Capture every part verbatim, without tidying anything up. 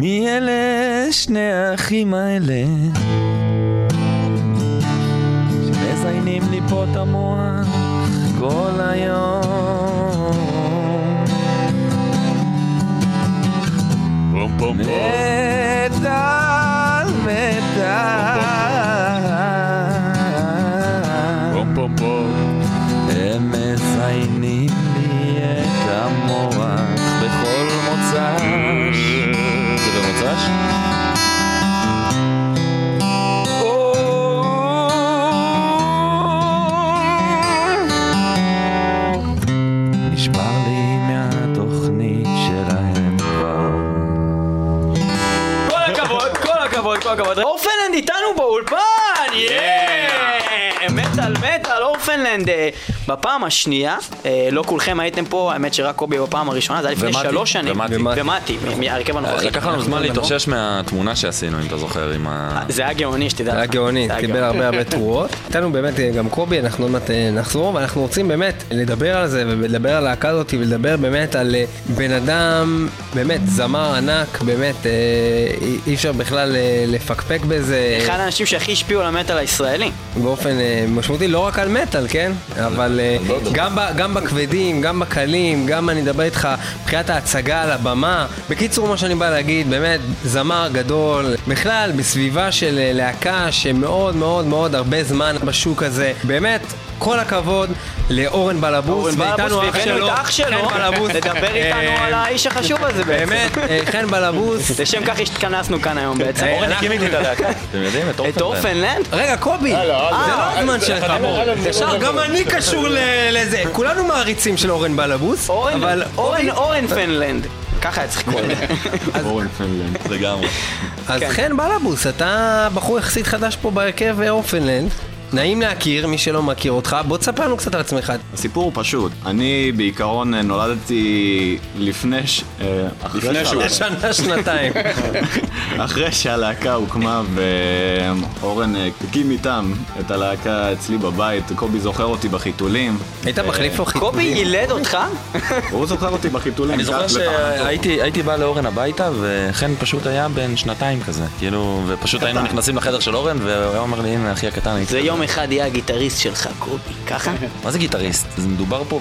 מי אלה שני האחים האלה שמזיינים לי פה את המוח כל היום? מטל, מטל, הם מזיינים לי את המוח בכל מוצא. אורפנלנד איתנו באולפן, יאה, מטל מטל אורפנלנד בפעם השנייה. לא כולכם הייתם פה, האמת שרק קובי בפעם הראשונה, זה היה לפני שלוש שנים, ומתי מהרכב הנוכחי. לקח לנו זמן להתאושש מהתמונה שעשינו, אם אתה זוכר. זה היה גאוני, שתדע לך. זה היה גאוני, קיבל הרבה הרבה תרועות. איתנו באמת גם קובי, אנחנו עוד מעט נחזור, ואנחנו רוצים באמת לדבר על זה, ולדבר על ההקה הזאת, ולדבר באמת על בן אדם, באמת זמר ענק, באמת אי אפשר בכלל לפקפק בזה. אחד האנשים שהכי השפיעו על המטל הישראלי. באופן משמעותי, לא רק על מטל, כן? אבל גם, גם בכבדים, גם בקלים, גם אני אדבר איתך מבחינת ההצגה על הבמה. בקיצור, מה שאני בא להגיד, באמת זמר גדול, בכלל בסביבה של להקה שמאוד מאוד מאוד הרבה זמן בשוק הזה. באמת כל הכבוד לאורן בלבוס, ואיתנו אח שלו, חן בלבוס, לדבר איתנו על האיש החשוב הזה בעצם. באמת, חן בלבוס. לשם כך התכנסנו כאן היום בעצם. אורן הקים איתי את הלהקה. אתם יודעים, את אורפנלנד? רגע, קובי, זה לא הזמן שלך. גם אני קשור לזה. כולנו מעריצים של אורן בלבוס, אבל אורן אורפנלנד. ככה יצחק קודם. אורפנלנד, לגמרי. אז חן בלבוס, אתה בחור יחסית חדש פה בהרכב אורפנלנד. נעים להכיר, מי שלא מכיר אותך, בוא תספר לנו קצת על עצמך. הסיפור הוא פשוט. אני בעיקרון נולדתי לפני ש... לפני שנה, שנתיים. אחרי שהלהקה הוקמה ואורן הקים איתם את הלהקה אצלי בבית, קובי זוכר אותי בחיתולים. היית מחליף אותי? קובי ילד אותך? הוא זוכר אותי בחיתולים. אני זוכר שהייתי בא לאורן הביתה וכן פשוט היה בין שנתיים כזה. כאילו, ופשוט היינו נכנסים לחדר של אורן והוא אומר לי, הנה אחי הקטן, איתך. אחד יהיה הגיטריסט שלך, קובי, ככה? מה זה גיטריסט? זה מדובר פה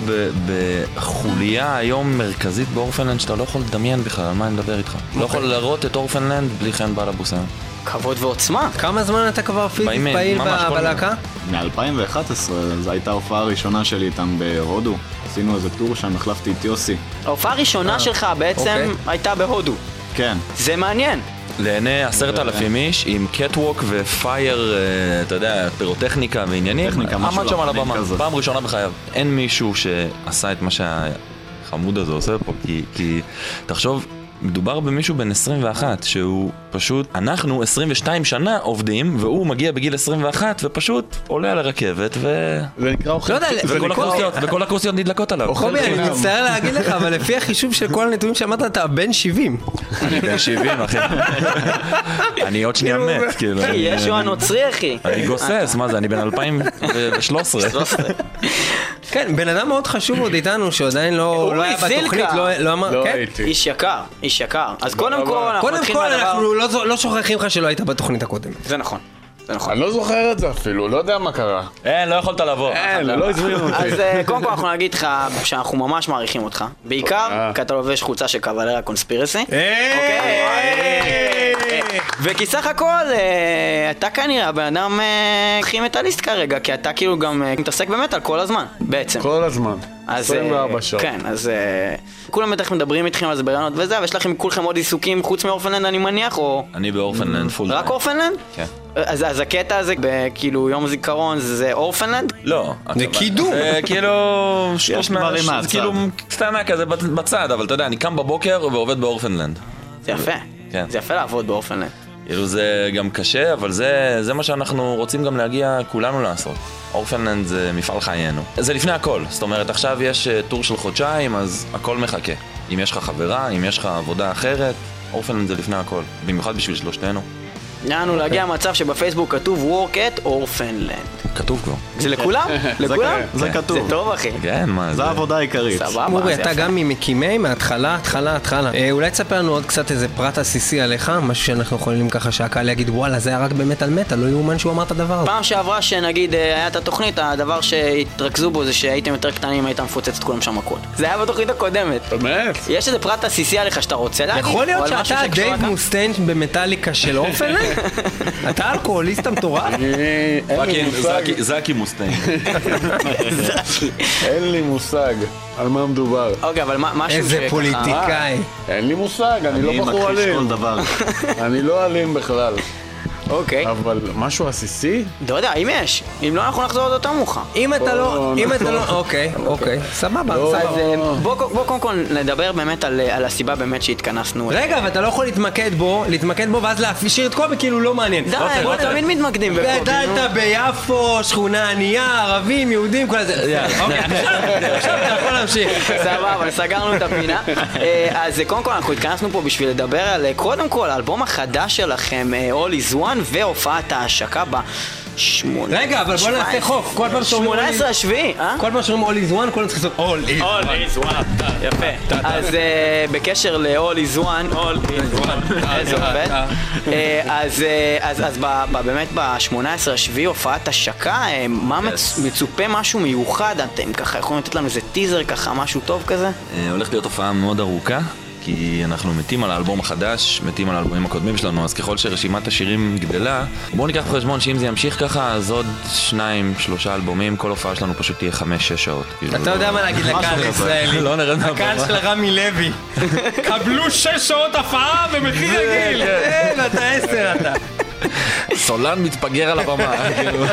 בחוליה היום מרכזית באורפנלנד שאתה לא יכול לדמיין בכלל על מה אני מדבר איתך. לא יכול לראות את אורפנלנד בלי חן בלבוס. כבוד ועוצמה. כמה זמן אתה כבר פיזית פעיל בלהקה? מ-אלפיים ואחת עשרה, זו הייתה ההופעה הראשונה שלי איתם בהודו. עשינו איזה טור שם, החלפתי את יוסי. ההופעה הראשונה שלך בעצם הייתה בהודו. כן. זה מעניין. לעיני עשרת אלפים איש עם קטווק ופייר, אתה יודע, פירוטכניקה ועניינים, עמד שם על הבמה, פעם ראשונה בחייו. אין מישהו שעשה את מה שהחמוד הזה עושה פה, כי תחשוב, מדובר במישהו בן עשרים ואחת, שהוא פשוט, אנחנו עשרים ושתיים שנה עובדים, והוא מגיע בגיל עשרים ואחת, ופשוט עולה על הרכבת, ו... זה נקרא אוכל. לא יודע, וכל הקורסיות נדלקות עליו. קובי, אני מצטער להגיד לך, אבל לפי החישוב של כל הנתונים שאמרת, אתה בן שבעים. אני בן שבעים, אחי. אני עוד שנייה מת, כאילו. ישו הנוצרי, אחי. אני גוסס, מה זה? אני בן אלפיים ושלוש עשרה. כן, בן אדם מאוד חשוב עוד איתנו, שעדיין לא היה בתוכנית, לא אמר... איש יקר, איש יקר. אז קודם כל, אנחנו מתחיל מהדבר... אנחנו לא שוכחים לך שלא היית בתוכנית הקודם. זה נכון. אני לא זוכר את זה אפילו, לא יודע מה קרה. אין, לא יכולת לבוא. אין, לא הזמינו אותי. אז קודם כל אנחנו נגיד לך שאנחנו ממש מעריכים אותך. בעיקר כי אתה לובש חולצה של קוולרי הקונספירסי. וכי סך הכל, אתה כנראה הבן אדם הכי מטאליסט כרגע, כי אתה כאילו גם מתעסק במטאל כל הזמן, בעצם. כל הזמן. עשרים וארבע שעות. כן, אז כולם בטח מדברים איתכם על זה ברעיונות וזה, ויש לכם כולכם עוד עיסוקים חוץ מאורפנלנד, אני מניח, או... אני באורפנלנד פול. רק אורפנלנד? כן. אז הקטע הזה, כאילו יום זיכרון, זה אורפנלנד? לא. זה קידום. זה כאילו... יש דברים מהצד. כאילו קטנה כזה בצד, אבל אתה יודע, אני קם בבוקר ועובד באורפנלנד. זה יפה. כן. זה יפה לעבוד באורפנלנד. כאילו זה גם קשה, אבל זה, זה מה שאנחנו רוצים גם להגיע כולנו לעשות. אורפנלנד זה מפעל חיינו. זה לפני הכל, זאת אומרת, עכשיו יש טור של חודשיים, אז הכל מחכה. אם יש לך חברה, אם יש לך עבודה אחרת, אורפנלנד זה לפני הכל. במיוחד בשביל שלושתנו. נענו להגיע למצב שבפייסבוק כתוב Work at Orphaned Land. כתוב כבר. זה לכולם? לכולם? זה כתוב. זה טוב, אחי. כן, מה זה? זה העבודה העיקרית. אורי, אתה גם ממקימי, מההתחלה, התחלה, התחלה. אולי תספר לנו עוד קצת איזה פרט עסיסי עליך, משהו שאנחנו יכולים ככה שהקהל להגיד, וואלה, זה היה רק באמת על מטה, לא יאומן שהוא אמר את הדבר הזה. פעם שעברה שנגיד, היה את התוכנית, הדבר שהתרכזו בו זה שהייתם יותר קטנים, הייתם מפוצצת כולם שם הכל. זה היה בתוכנית הקודמת. באמת? יש איזה פרט עסיסי עליך שאתה רוצה להגיד? יכול להיות שאתה דייב מוסטיין במטאליקה של אורפנד? אתה אלכוהוליסט המטורף? זאקי מוסטיין. אין לי מושג על מה מדובר. אוקיי, אבל משהו איזה פוליטיקאי. אין לי מושג, אני לא בחור אלים. אני לא אלים בכלל. אוקיי. אבל משהו עסיסי? לא יודע, אם יש. אם לא, אנחנו נחזור עוד יותר מוחה. אם אתה לא... אם אתה לא... אוקיי, אוקיי. סבבה. בוא קודם כל נדבר באמת על הסיבה באמת שהתכנסנו. רגע, אבל אתה לא יכול להתמקד בו, להתמקד בו ואז להשאיר את קובי, כאילו לא מעניין. די, בוא תמיד מתמקדים בקובי. גדלת ביפו, שכונה ענייה, ערבים, יהודים, כל הזה. אוקיי, עכשיו אתה יכול להמשיך. סבבה, סגרנו את הפינה. אז קודם כל אנחנו התכנסנו פה בשביל לדבר על קודם כל האלבום החדש שלכם, All Is One, והופעת ההשקה ב... שמונה... רגע, אבל בוא נעשה חוף. כל פעם שאומרים... שמונה עשרה השביעי, אה? כל פעם שאומרים All Is One, כל פעם צריך לעשות All Is One. יפה. אז בקשר ל-All Is One... All Is One. איזה עובד. אז באמת ב-שמונה עשרה השביעי הופעת השקה, מה מצופה משהו מיוחד? אתם ככה יכולים לתת לנו איזה טיזר ככה, משהו טוב כזה? הולך להיות הופעה מאוד ארוכה. כי אנחנו מתים על האלבום החדש, מתים על האלבומים הקודמים שלנו, אז ככל שרשימת השירים גדלה, בואו ניקח בחשבון שאם זה ימשיך ככה, אז עוד שניים, שלושה אלבומים, כל הופעה שלנו פשוט תהיה חמש, שש שעות. אתה יודע מה להגיד לקהל הישראלי, הקהל של רמי לוי, קבלו שש שעות הפעה במחיר רגיל, אין, אתה עשר אתה. סולן מתפגר על הבמה, כאילו.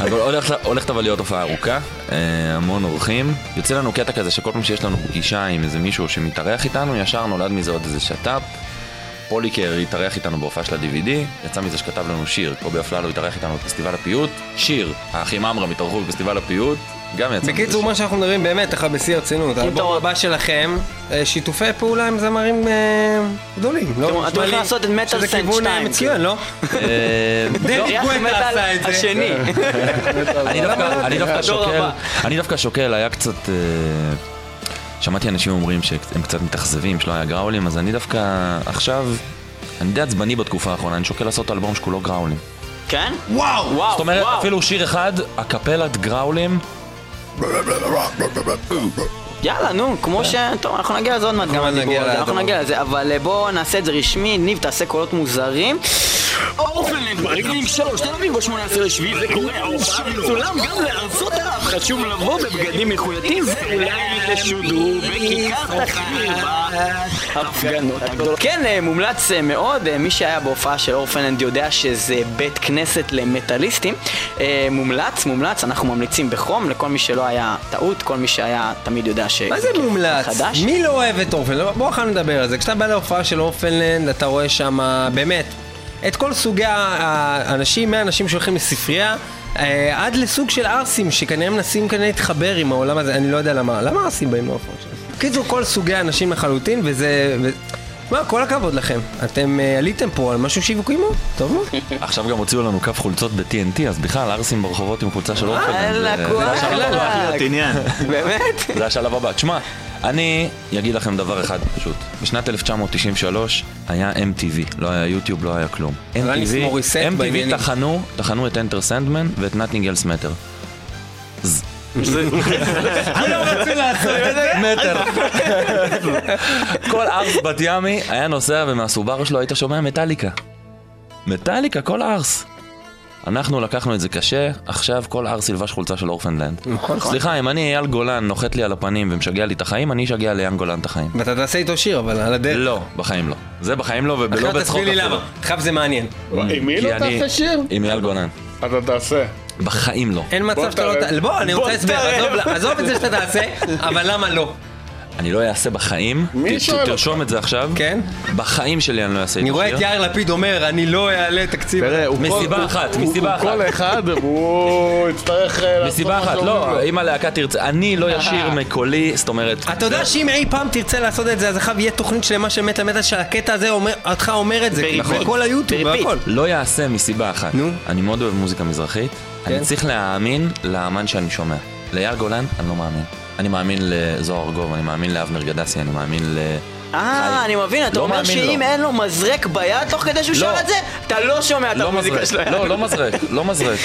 אבל הולכת אבל להיות הופעה ארוכה, המון אורחים. יוצא לנו קטע כזה שכל פעם שיש לנו פגישה עם איזה מישהו שמתארח איתנו, ישר נולד מזה עוד איזה שטאפ. פוליקר התארח איתנו בהופעה של ה-די וי די, יצא מזה שכתב לנו שיר. קובי אפללו התארח איתנו בפסטיבל הפיוט, שיר. האחים אמרם התארחו בפסטיבל הפיוט, גם יצא מזה. בקיצור, מה שאנחנו נראים באמת, אחד בשיא הרצינות, האלבום הבא שלכם, שיתופי פעולה עם זמרים גדולים, לא? אתם יכולים לעשות את מטל סנד שתיים, כן, לא? דניק גואטה עשה את זה. השני. אני דווקא שוקל, היה קצת... שמעתי אנשים אומרים שהם קצת מתאכזבים, שלא היה גראולים, אז אני דווקא עכשיו, אני די עצבני בתקופה האחרונה, אני שוקל לעשות אלבום שכולו גראולים. כן? וואו! זאת אומרת, אפילו שיר אחד, הקפלת גראולים. יאללה, נו, כמו ש... טוב, אנחנו נגיע לזה עוד מעט, אנחנו נגיע לזה, אבל בואו נעשה את זה רשמי, ניב, תעשה קולות מוזרים. אורפנד, ברגלים שלוש, תלבים ב-שמונה עשרה שביעי, זה קורה, ההופעה מצולם גם לארצות ערב. חשוב לבוא בבגדים מחוייתים, זה אולי לשודרו בכיכר תחביר בהפגנות הגדולות. כן, מומלץ מאוד, מי שהיה בהופעה של אורפנד יודע שזה בית כנסת למטליסטים. מומלץ, מומלץ, אנחנו ממליצים בחום, לכל מי שלא היה טעות, כל מי שהיה תמיד יודע ש... מה זה מומלץ? מי לא אוהב את אורפנד? בואו אחר נדבר על זה. כשאתה בא להופעה של אורפנד, אתה רואה שם באמת את כל סוגי האנשים, מהאנשים שהולכים לספרייה, עד לסוג של ארסים, שכנראה מנסים כנראה להתחבר עם העולם הזה, אני לא יודע למה, למה ארסים באים לאופן שלנו? קיצור, כל סוגי האנשים לחלוטין, וזה... מה, כל הכבוד לכם. אתם עליתם פה על משהו שיווקי מאוד, טוב מאוד. עכשיו גם הוציאו לנו כף חולצות ב-טי אן טי, אז בכלל, ארסים ברחובות עם חולצה של אופן. אללה, כואב, אללה. באמת? זה השלב הבא. תשמע, אני אגיד לכם דבר אחד פשוט. בשנת אלף תשע מאות תשעים ושלוש היה אם טי וי, לא היה יוטיוב, לא היה כלום. אם טי וי תחנו, תחנו את Enter Sandman ואת Nothing Else Matter. ז... אני לא רוצה לעשות את זה מטר. כל ארס בת ימי היה נוסע ומהסובר שלו היית שומע מטליקה. מטליקה, כל ארס. אנחנו לקחנו את זה קשה, עכשיו כל ארס ילבש חולצה של אורפנד לנד. סליחה, אם אני אייל גולן נוחת לי על הפנים ומשגע לי את החיים, אני אשגע לאייל גולן את החיים. ואתה תעשה איתו שיר, אבל על הדרך. לא, בחיים לא. זה בחיים לא ובלא בצחוק. תסביר לי למה, חב זה מעניין. עם מי לא תעשה שיר? עם אייל גולן. אתה תעשה. בחיים לא. אין מצב שאתה לא... בוא, אני רוצה להסבר, עזוב את זה שאתה תעשה, אבל למה לא? אני לא אעשה בחיים, תרשום את זה עכשיו, בחיים שלי אני לא אעשה את זה. אני רואה את יאיר לפיד אומר, אני לא אעלה תקציב. מסיבה אחת, מסיבה אחת. כל אחד, הוא יצטרך לעשות. מסיבה אחת, לא, אם הלהקה תרצה, אני לא ישיר מקולי, זאת אומרת... אתה יודע שאם אי פעם תרצה לעשות את זה, אז אחר יהיה תוכנית שלמה של מטל מטל, שהקטע הזה אותך אומר את זה, בכל היוטיוב, בכל. לא יעשה מסיבה אחת. אני מאוד אוהב מוזיקה מזרחית, אני צריך להאמין לאמן שאני שומע. לאייל גולן, אני לא מאמין. אני מאמין לזוהר גוב, אני מאמין לאבנר גדסי, אני מאמין ל... אה, אני מבין, אתה אומר שאם אין לו מזרק ביד, תוך כדי שהוא שר את זה, אתה לא שומע את המוזיקה שלהם. לא, לא מזרק, לא מזרק.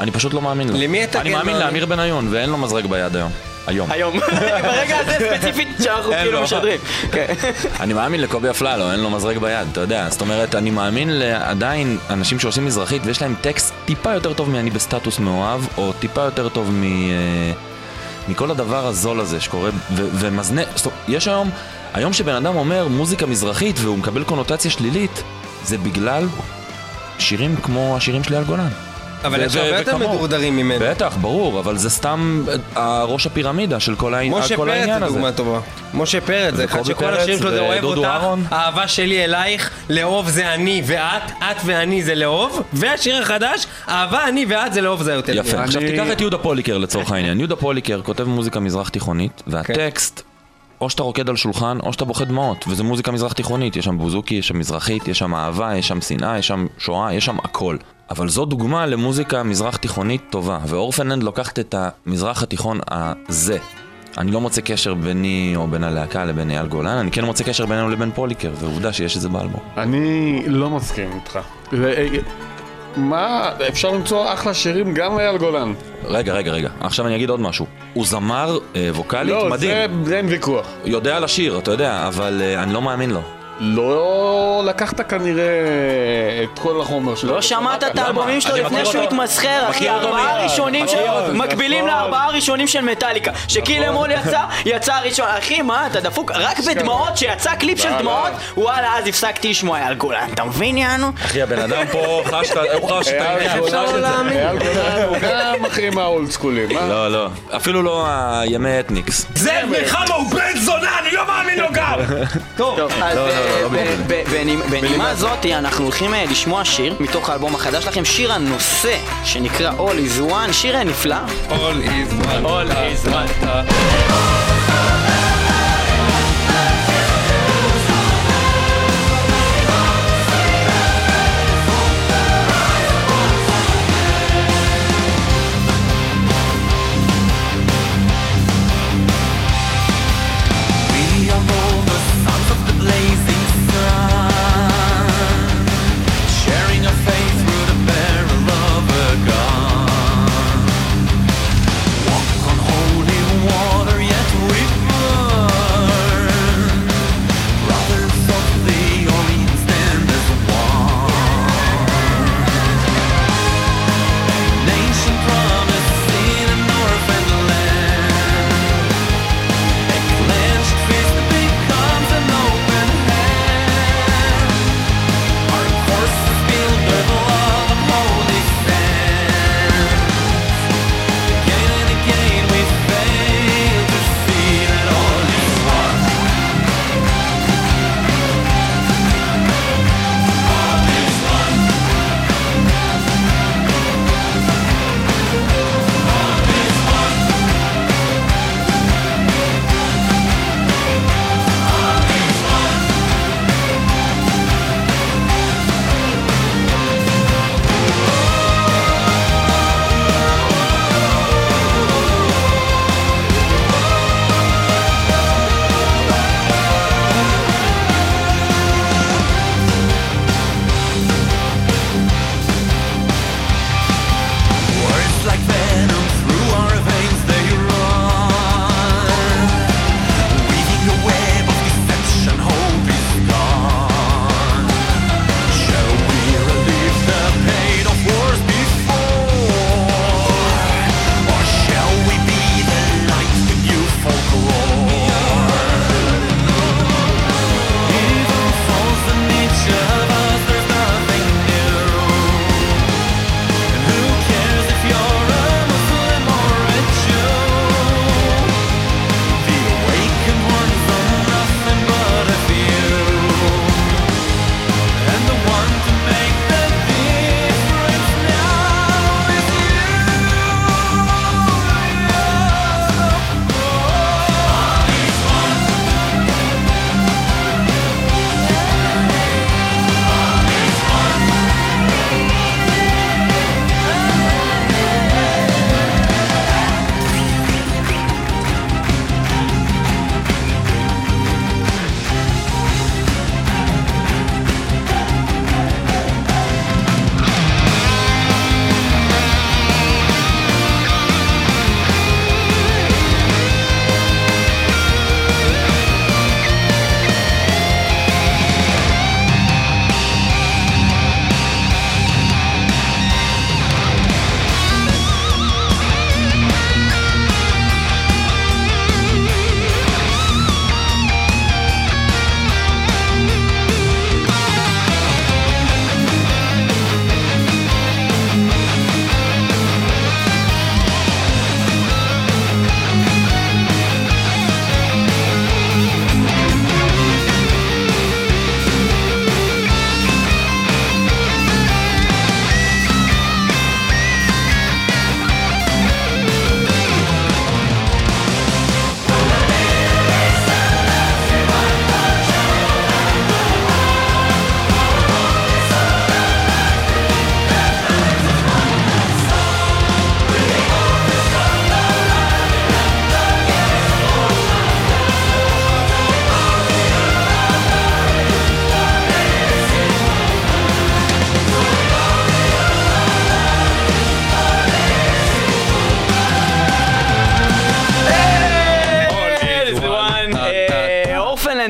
אני פשוט לא מאמין לו. למי אתה כן? אני מאמין לאמיר בניון, ואין לו מזרק ביד היום. היום. היום. ברגע הזה ספציפית שאנחנו כאילו משדרים. אני מאמין לקובי אפללו, אין לו מזרק ביד, אתה יודע. זאת אומרת, אני מאמין לעדיין אנשים שעושים מזרחית, ויש להם טקסט טיפה יותר טוב מ"אני בסטטוס מאוהב", או טיפה יותר טוב מ... מכל הדבר הזול הזה שקורה, ו- ומזנה... יש היום, היום שבן אדם אומר מוזיקה מזרחית והוא מקבל קונוטציה שלילית, זה בגלל שירים כמו השירים של אייל גולן. אבל יש הרבה יותר מדורדרים ממנו. בטח, ברור, אבל זה סתם ראש הפירמידה של כל העניין הזה. משה פרץ זה דוגמה טובה. משה פרץ זה אחד שכל השירים שלו זה אוהב אותך, אהבה שלי אלייך, לאהוב זה אני ואת, את ואני זה לאהוב, והשיר החדש, אהבה אני ואת זה לאהוב זה יותר. יפה, עכשיו תיקח את יהודה פוליקר לצורך העניין. יהודה פוליקר כותב מוזיקה מזרח תיכונית, והטקסט, או שאתה רוקד על שולחן, או שאתה בוכה דמעות, וזה מוזיקה מזרח תיכונית, יש שם בוזוקי, יש שם מזרחית, יש שם אהבה, יש שם שנאה, יש שם שואה, יש שם הכל. אבל זו דוגמה למוזיקה מזרח תיכונית טובה, ואורפנלנד לוקחת את המזרח התיכון הזה. אני לא מוצא קשר ביני או בין הלהקה לבין אייל גולן, אני כן מוצא קשר בינינו לבין פוליקר, ועובדה שיש את זה באלבום. אני לא מסכים איתך. מה? אפשר למצוא אחלה שירים גם לאייל גולן. רגע, רגע, רגע. עכשיו אני אגיד עוד משהו. הוא זמר ווקלית מדהים. לא, זה אין ויכוח. יודע לשיר, אתה יודע, אבל אני לא מאמין לו. לא לקחת כנראה את כל החומר שלו. לא שמעת את האלבומים שלו לפני שהוא התמסחר, אחי. ארבעה ראשונים שלו מקבילים לארבעה ראשונים של מטאליקה, שקיל אמול יצא, יצא ראשון. אחי, מה? אתה דפוק רק בדמעות, שיצא קליפ של דמעות, וואלה, אז הפסקתי לשמוע אייל גולן. אתה מבין, יענו? אחי, הבן אדם פה חש את זה. אייל גולן הוא גם אחי מהאולד סקולים. לא, לא. אפילו לא ימי אתניקס. זה מחמה, הוא בן זונה, אני לא מאמין לו גם! טוב, אז... בנימה זאת אנחנו הולכים לשמוע שיר מתוך האלבום החדש לכם, שיר הנושא שנקרא All Is One, שיר נפלא. All Is One, All Is One. Water yet we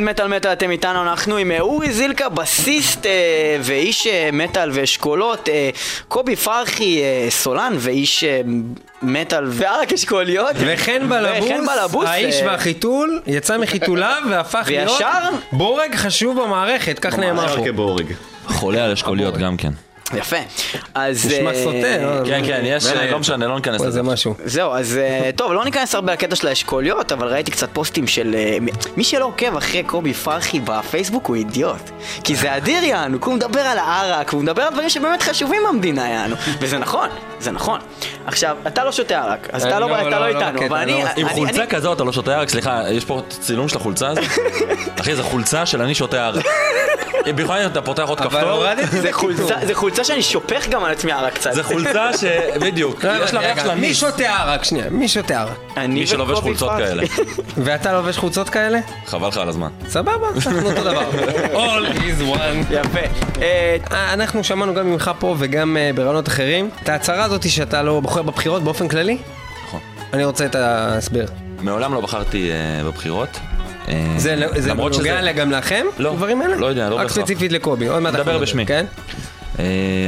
כאן מטל מטל, אתם איתנו, אנחנו עם אורי זילקה, בסיסט אה, ואיש אה, מטל ואשכולות, אה, קובי פרחי, אה, סולן ואיש אה, מטל וערק אשכוליות, וחן בלבוס, בלבוס האיש אה... והחיתול, יצא מחיתוליו והפך וישר... להיות בורג חשוב במערכת, כך נאמר פה. כבורג. חולה על אשכוליות גם כן. יפה, אז... נשמע סוטה. כן, כן, יש... לא משנה, לא ניכנס לזה משהו. זהו, אז... טוב, לא ניכנס הרבה לקטע של האשכוליות, אבל ראיתי קצת פוסטים של... מי שלא עוקב אחרי קובי פרחי בפייסבוק הוא אידיוט. כי זה אדיר, יענו, כי הוא מדבר על הערק, הוא מדבר על דברים שבאמת חשובים במדינה, יענו. וזה נכון, זה נכון. עכשיו, אתה לא שותה ערק, אז אתה לא איתנו, אבל אני... עם חולצה כזאת, אתה לא שותה ערק, סליחה, יש פה צילום של החולצה הזאת? אחי, זו חולצה של אני שותה ערק. בכלל אתה פותח עוד כפתור, זה חולצה שאני שופך גם על עצמי ערק קצת. זה חולצה ש... בדיוק, יש לה ריח של המיס. מי שותה ערק? שנייה, מי שותה ערק? מי שלובש חולצות כאלה. ואתה לובש חולצות כאלה? חבל לך על הזמן. סבבה, אנחנו אותו דבר. All is one. יפה. אנחנו שמענו גם ממך פה וגם ברעיונות אחרים. את ההצהרה הזאת שאתה לא בוחר בבחירות באופן כללי? נכון. אני רוצה את ההסבר. מעולם לא בחרתי בבחירות. זה נוגע גם לכם? לא, לא יודע, לא בהכרח. רק ספציפית לקובי, עוד מעט נדבר בשמי.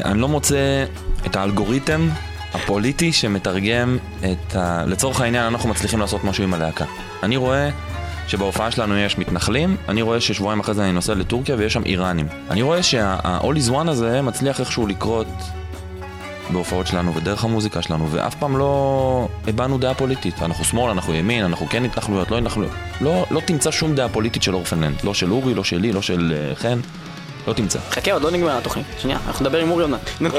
אני לא מוצא את האלגוריתם הפוליטי שמתרגם את ה... לצורך העניין אנחנו מצליחים לעשות משהו עם הלהקה. אני רואה שבהופעה שלנו יש מתנחלים, אני רואה ששבועיים אחרי זה אני נוסע לטורקיה ויש שם איראנים. אני רואה שה-All is One הזה מצליח איכשהו לקרות בהופעות שלנו ודרך המוזיקה שלנו, ואף פעם לא הבנו דעה פוליטית. אנחנו שמאל, אנחנו ימין, אנחנו כן התנחלויות, לא התנחלויות. לא, לא תמצא שום דעה פוליטית של אורפן לנד. לא של אורי, לא שלי, לא של חן. לא תמצא. חכה, עוד לא נגמר התוכנית. שנייה, אנחנו נדבר עם אורי עוד מעט.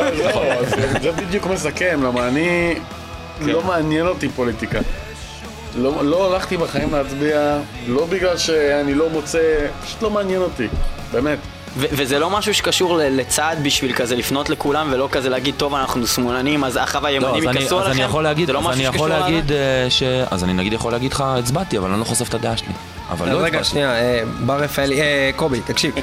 זה בדיוק מסכם, למה אני... לא מעניין אותי פוליטיקה. לא הלכתי בחיים להצביע, לא בגלל שאני לא מוצא... פשוט לא מעניין אותי, באמת. וזה לא משהו שקשור לצעד בשביל כזה לפנות לכולם ולא כזה להגיד טוב אנחנו שמאלנים אז החב הימנים יכנסו לכם. אז אני יכול להגיד, אז אני יכול להגיד ש... אז אני נגיד יכול להגיד לך הצבעתי אבל אני לא חושף את הדעה שלי. אבל לא רגע, שנייה, בר רפאלי, קובי, תקשיב.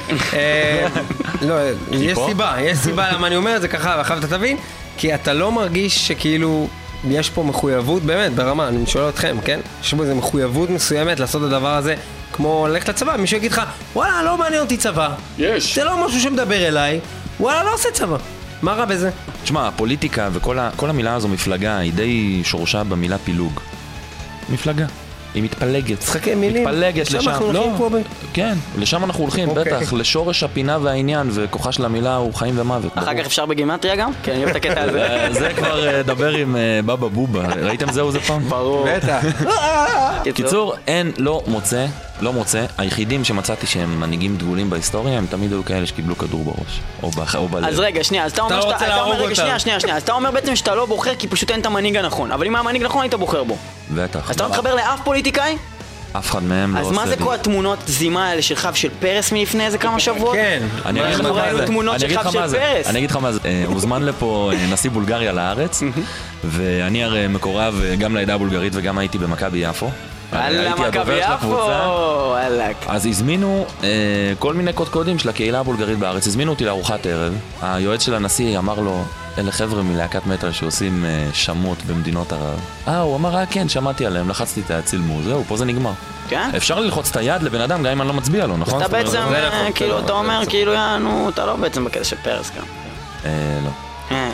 לא, יש סיבה, יש סיבה למה אני אומר את זה ככה ואחר אתה תבין, כי אתה לא מרגיש שכאילו יש פה מחויבות באמת ברמה, אני שואל אתכם, כן? יש פה איזו מחויבות מסוימת לעשות את הדבר הזה כמו ללכת לצבא, מישהו יגיד לך, וואלה, לא מעניין אותי צבא. יש. זה לא משהו שמדבר אליי, וואלה, לא עושה צבא. מה רע בזה? תשמע, הפוליטיקה וכל המילה הזו מפלגה, היא די שורשה במילה פילוג. מפלגה. היא מתפלגת. שחקי מילים. מתפלגת לשם. לשם אנחנו הולכים פה ב... כן, לשם אנחנו הולכים, בטח. לשורש הפינה והעניין, וכוחה של המילה הוא חיים ומוות. אחר כך אפשר בגימטריה גם? כן, אני אוהב את הקטע הזה. זה כבר דבר עם בבא בובה. ראיתם זהו זה פעם? ברור. בטח. קיצור, אין, לא מוצא, לא מוצא. היחידים שמצאתי שהם מנהיגים דגולים בהיסטוריה, הם תמיד היו כאלה שקיבלו כדור בראש. או בלב. אז רגע, שנייה, אז אתה אומר שאתה... אתה אומר רגע, שנייה, שנייה, שנייה. אז אתה אומר בעצם שאתה לא בוחר כי פשוט אין את המנהיג הנכון. אבל אם המנהיג הנכון היית בוחר בו. בטח. אז אתה לא מתחבר לאף פוליטיקאי? אף אחד מהם לא עושה לי. אז מה זה כל התמונות זימה האלה של חב של פרס מלפני איזה כמה שבועות? כן. אני אגיד לך מה זה. הוזמן לפה נשיא בולגריה לארץ, ואני הרי מקורב גם לעדה הבולגרית וגם הייתי במכבי יפו. אללה, מכבי יפו! אז הזמינו כל מיני קודקודים של הקהילה הבולגרית בארץ. הזמינו אותי לארוחת ערב. היועץ של הנשיא אמר לו, אלה חבר'ה מלהקת מטל שעושים שמות במדינות ערב. אה, הוא אמר, אה, כן, שמעתי עליהם, לחצתי את הצילמו, זהו, פה זה נגמר. כן? אפשר ללחוץ את היד לבן אדם, גם אם אני לא מצביע לו, נכון? אתה בעצם, כאילו, אתה אומר, כאילו, יענו, אתה לא בעצם בקדש של פרס גם. אה, לא.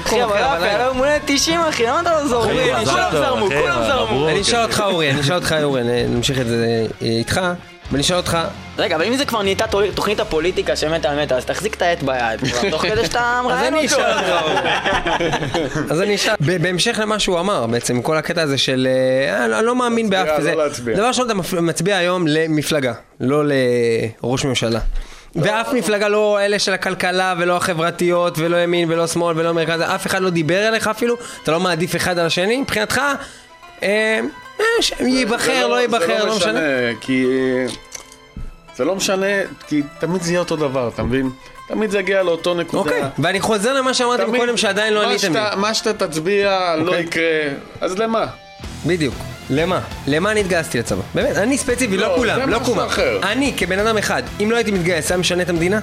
אחי, אבל יפה, לא מולה תשעים, אחי, למה אתה לא זורמים? כולם זרמו, כולם זרמו. אני אשאל אותך, אורי, אני אשאל אותך, אורי, נמשיך את זה איתך. ואני אשאל אותך... רגע, אבל אם זה כבר נהייתה תוכנית הפוליטיקה שמתה על מתה, אז תחזיק את העט ביד, תוך כדי שאתה מראיין אותו. אז אני אשאל... בהמשך למה שהוא אמר, בעצם, כל הקטע הזה של... אני לא מאמין באף כזה. דבר שאתה מצביע היום למפלגה, לא לראש ממשלה. ואף מפלגה לא אלה של הכלכלה ולא החברתיות ולא ימין ולא שמאל ולא מרכז, אף אחד לא דיבר אליך אפילו, אתה לא מעדיף אחד על השני, מבחינתך ייבחר, לא ייבחר, לא משנה. זה לא משנה, כי תמיד זה יהיה אותו דבר, אתה מבין? תמיד זה יגיע לאותו נקודה. אוקיי, ואני חוזר למה שאמרתם קודם שעדיין לא עליתם. מה שאתה תצביע לא יקרה, אז למה? בדיוק. למה? למה אני התגייסתי לצבא? באמת, אני ספציפי, לא כולם, לא כולם. אני, כבן אדם אחד, אם לא הייתי מתגייס, היה משנה את המדינה?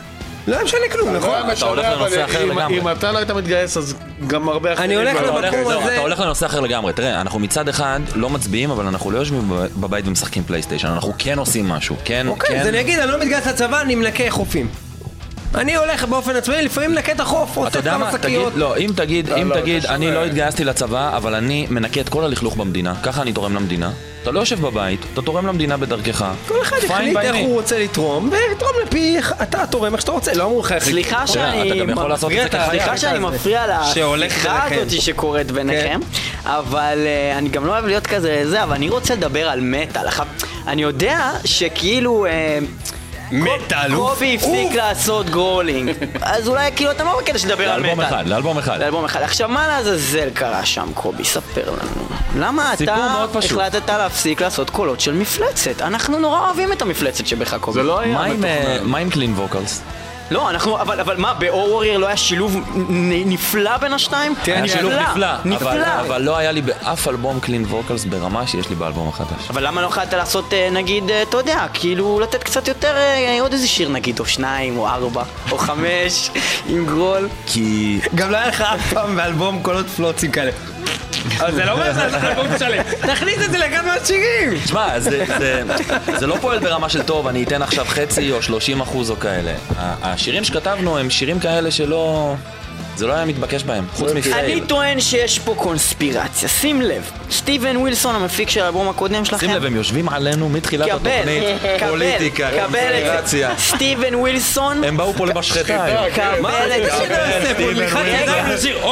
לא משנה כלום, נכון? אתה הולך לנושא אחר לגמרי. אם אתה לא היית מתגייס, אז גם הרבה אחרים... אתה הולך לנושא אחר לגמרי. תראה, אנחנו מצד אחד לא מצביעים, אבל אנחנו לא יושבים בבית ומשחקים פלייסטיישן. אנחנו כן עושים משהו. אוקיי, אז אני אגיד, אני לא מתגייס לצבא, אני מנקה חופים. אני הולך באופן עצמאי, לפעמים נקה את החוף, עושה כמה שקיות. לא, אם תגיד, אם תגיד, אני לא התגייסתי לצבא, אבל אני מנקה את כל הלכלוך במדינה, ככה אני תורם למדינה. אתה לא יושב בבית, אתה תורם למדינה בדרכך. כל אחד החליט איך הוא רוצה לתרום, ותרום לפי אתה תורם איך שאתה רוצה, לא אמור לך איך... סליחה שאני מפריע להפריחה הזאת שקורית ביניכם, אבל אני גם לא אוהב להיות כזה זה, אבל אני רוצה לדבר על מטל. אני יודע שכאילו... מטל, קובי הפסיק לעשות גרולינג, אז אולי כאילו אתה לא מכיר שדבר על מטל. לאלבום אחד, לאלבום אחד. לאלבום אחד. עכשיו מה לעזאזל קרה שם, קובי? ספר לנו. למה אתה החלטת להפסיק לעשות קולות של מפלצת? אנחנו נורא אוהבים את המפלצת שבך, קובי. זה לא היה מתוכנן. מה עם קלין ווקלס? לא, אנחנו, אבל, אבל מה, באור ווריר לא היה שילוב נפלא בין השתיים? היה שילוב נפלא, נפלא. אבל לא היה לי באף אלבום קלין ווקלס ברמה שיש לי באלבום החדש. אבל למה לא יכולת לעשות, נגיד, אתה יודע, כאילו לתת קצת יותר, עוד איזה שיר נגיד, או שניים, או ארבע, או חמש, עם גרול? כי... גם לא היה לך אף פעם באלבום קולות פלוצים כאלה. אבל זה לא אומר שזה אלבום שלם. תכניס את זה לגן מהשירים. תשמע, זה לא פועל ברמה של טוב, אני אתן עכשיו חצי או שלושים אחוז או כאלה. השירים שכתבנו הם שירים כאלה שלא... זה לא היה מתבקש בהם, חוץ מפייל. אני טוען שיש פה קונספירציה, שים לב. סטיבן ווילסון, המפיק של האלבום הקודם שלכם. שים לב, הם יושבים עלינו מתחילת התוכנית. פוליטיקה, קונספירציה. סטיבן ווילסון. הם באו פה למשחטיים. מה זה שנעשה פה?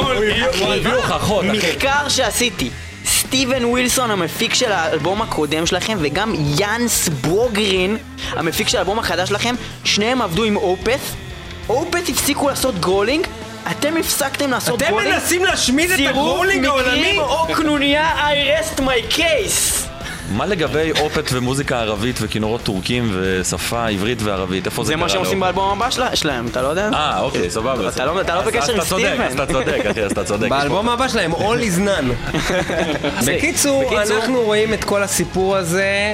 רגע, מחקר שעשיתי. סטיבן ווילסון, המפיק של האלבום הקודם שלכם, וגם ינס בורגרין, המפיק של האלבום החדש שלכם, שניהם עבדו עם אופס. אופס הפסיקו לעשות גרולינג, אתם הפסקתם לעשות גרולינג? אתם מנסים להשמיד את הגרולינג העולמי? או קנוניה, I rest my case. מה לגבי אופט ומוזיקה ערבית וכינורות טורקים ושפה עברית וערבית? איפה זה קרה? זה מה שהם עושים באלבום הבא שלהם, אתה לא יודע? אה, אוקיי, סבבה. אתה לא בקשר עם סטיבן. אז אתה צודק, אחי, אז אתה צודק. באלבום הבא שלהם, All Is One. בקיצור, אנחנו רואים את כל הסיפור הזה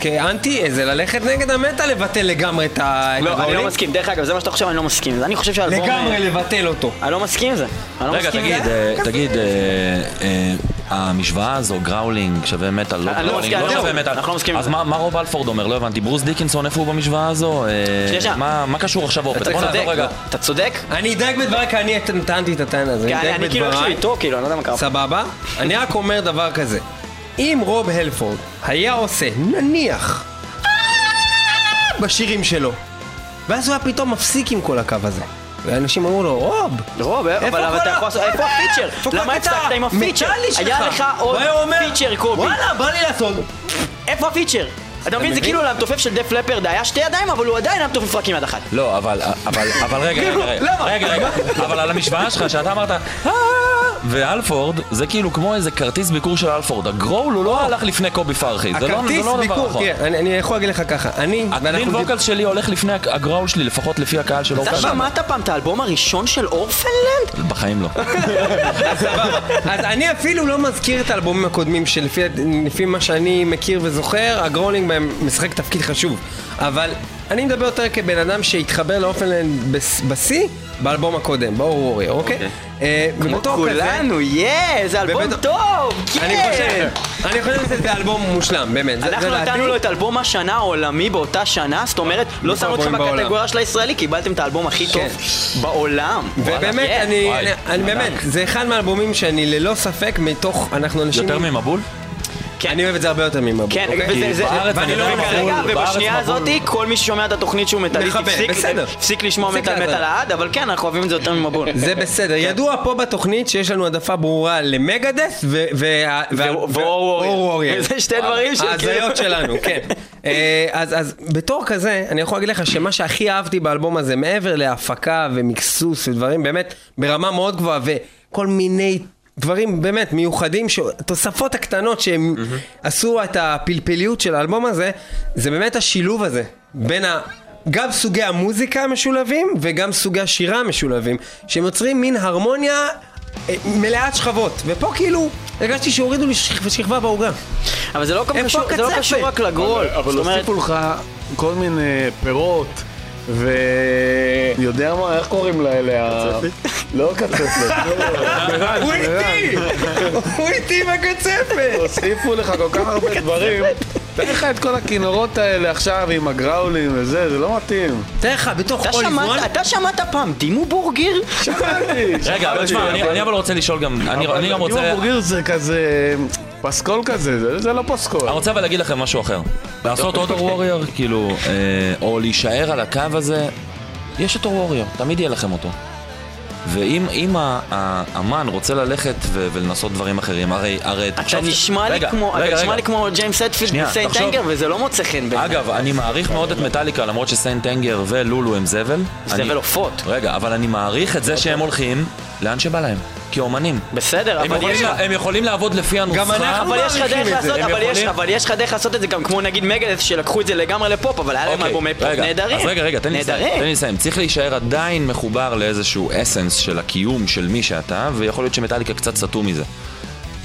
כאנטי, איזה ללכת נגד המטה, לבטל לגמרי את הגרולים. לא, אני לא מסכים. דרך אגב, זה מה שאתה חושב, אני לא מסכים. אני חושב שהאלבום... לגמרי לבטל אותו. אני לא מסכים זה. רגע, תגיד, תגיד, המשוואה הזו, גראולינג, שווה מטל, לא גראולינג, לא שווה מטל. אז מה רוב אלפורד אומר? לא הבנתי, ברוס דיקנסון, איפה הוא במשוואה הזו? מה קשור עכשיו אופט? אתה צודק? אני אדייק בדברי, כי אני טענתי את הטען הזה. אני כאילו איך שאיתו, כאילו, אני לא יודע מה קרה. סבבה? אני רק אומר דבר כזה. אם רוב הלפורד היה עושה, נניח, בשירים שלו, ואז הוא היה פתאום מפסיק עם כל הקו הזה. ואנשים אמרו לו, רוב! רוב, אבל אתה יכול לעשות... איפה הפיצ'ר? למה הצלחת עם הפיצ'ר? היה לך עוד פיצ'ר, קובי. וואלה, בא לי לעשות... איפה הפיצ'ר? אתה מבין, זה כאילו למתופף של דף לפרד, היה שתי ידיים, אבל הוא עדיין המתופף רק עם יד אחת. לא, אבל... אבל רגע, רגע, רגע. אבל על המשוואה שלך, שאתה אמרת... ואלפורד, זה כאילו כמו איזה כרטיס ביקור של אלפורד. הגרול הוא לא הלך לפני קובי פרחי. הכרטיס ביקור, תראה, אני יכול להגיד לך ככה. הקלין ווקלס שלי הולך לפני הגרול שלי, לפחות לפי הקהל של אורפנלנד. אתה שמעת פעם את האלבום הראשון של אורפנלנד? בחיים לא. אז אני אפילו לא מזכיר את האלבומים הקודמים, שלפי מה שאני מכיר וזוכר, הגרולינג בהם משחק תפקיד חשוב. אבל אני מדבר יותר כבן אדם שהתחבר לאורפנלנד בסי, באלבום הקודם, באור ווריר, אוקיי? כמו כולנו, יאה, זה אלבום טוב, כן! אני חושב, אני חושב שזה אלבום מושלם, באמת. אנחנו נתנו לו את אלבום השנה העולמי באותה שנה, זאת אומרת, לא שמנו אותך בקטגוריה של הישראלי, קיבלתם את האלבום הכי טוב בעולם. ובאמת, אני באמת, זה אחד מהאלבומים שאני ללא ספק מתוך, אנחנו אנשים... יותר ממבול? אני אוהב את זה הרבה יותר ממבול. כן, וזה... ואני לא רגע, ובשנייה הזאת, כל מי ששומע את התוכנית שהוא מטליסט, הפסיק לשמוע מטל מטל עד, אבל כן, אנחנו אוהבים את זה יותר ממבול. זה בסדר. ידוע פה בתוכנית שיש לנו עדפה ברורה למגדס ואור אוריאל. זה שתי דברים של... ההזיות שלנו, כן. אז בתור כזה, אני יכול להגיד לך שמה שהכי אהבתי באלבום הזה, מעבר להפקה ומקסוס ודברים, באמת ברמה מאוד גבוהה, וכל מיני... דברים באמת מיוחדים, תוספות הקטנות שהם עשו את הפלפליות של האלבום הזה, זה באמת השילוב הזה, בין גם סוגי המוזיקה המשולבים וגם סוגי השירה המשולבים, שהם יוצרים מין הרמוניה מלאת שכבות, ופה כאילו הרגשתי שהורידו לי שכבה בעוגה. אבל זה לא קשור רק לגרול, אבל הוסיפו לך כל מיני פירות ו... אני יודע מה, איך קוראים לאלה? קצפת? לא קצפת. הוא איתי! הוא איתי בקצפת! הוסיפו לך כל כך הרבה דברים. תן לך את כל הכינורות האלה עכשיו עם הגראולים וזה, זה לא מתאים. תן לך, בתוך All Is One... אתה שמעת פעם דימו בורגיר? שמעתי! רגע, אבל שמע, אני אבל רוצה לשאול גם... דימו בורגיר זה כזה... פסקול כזה, זה לא פסקול. אני רוצה אבל להגיד לכם משהו אחר. לעשות אוטו ווריור, כאילו, או להישאר על הקו הזה, יש אוטו ווריור, תמיד יהיה לכם אותו. ואם האמן רוצה ללכת ולנסות דברים אחרים, הרי... אתה נשמע לי כמו ג'יימס הטפילד בסיינט אנגר, וזה לא מוצא חן בעיניי. אגב, אני מעריך מאוד את מטליקה, למרות שסיינט אנגר ולולו הם זבל. זבל עופות. רגע, אבל אני מעריך את זה שהם הולכים לאן שבא להם. כאומנים. בסדר, אבל יש... הם יכולים לעבוד לפי הנוסחה. גם אנחנו מעריכים את זה. אבל יש לך דרך לעשות את זה גם כמו נגיד מגדף שלקחו את זה לגמרי לפופ, אבל היה להם אלבומי פופ נהדרים. אז רגע, רגע, תן לי לסיים. צריך להישאר עדיין מחובר לאיזשהו אסנס של הקיום של מי שאתה, ויכול להיות שמטליקה קצת סתום מזה.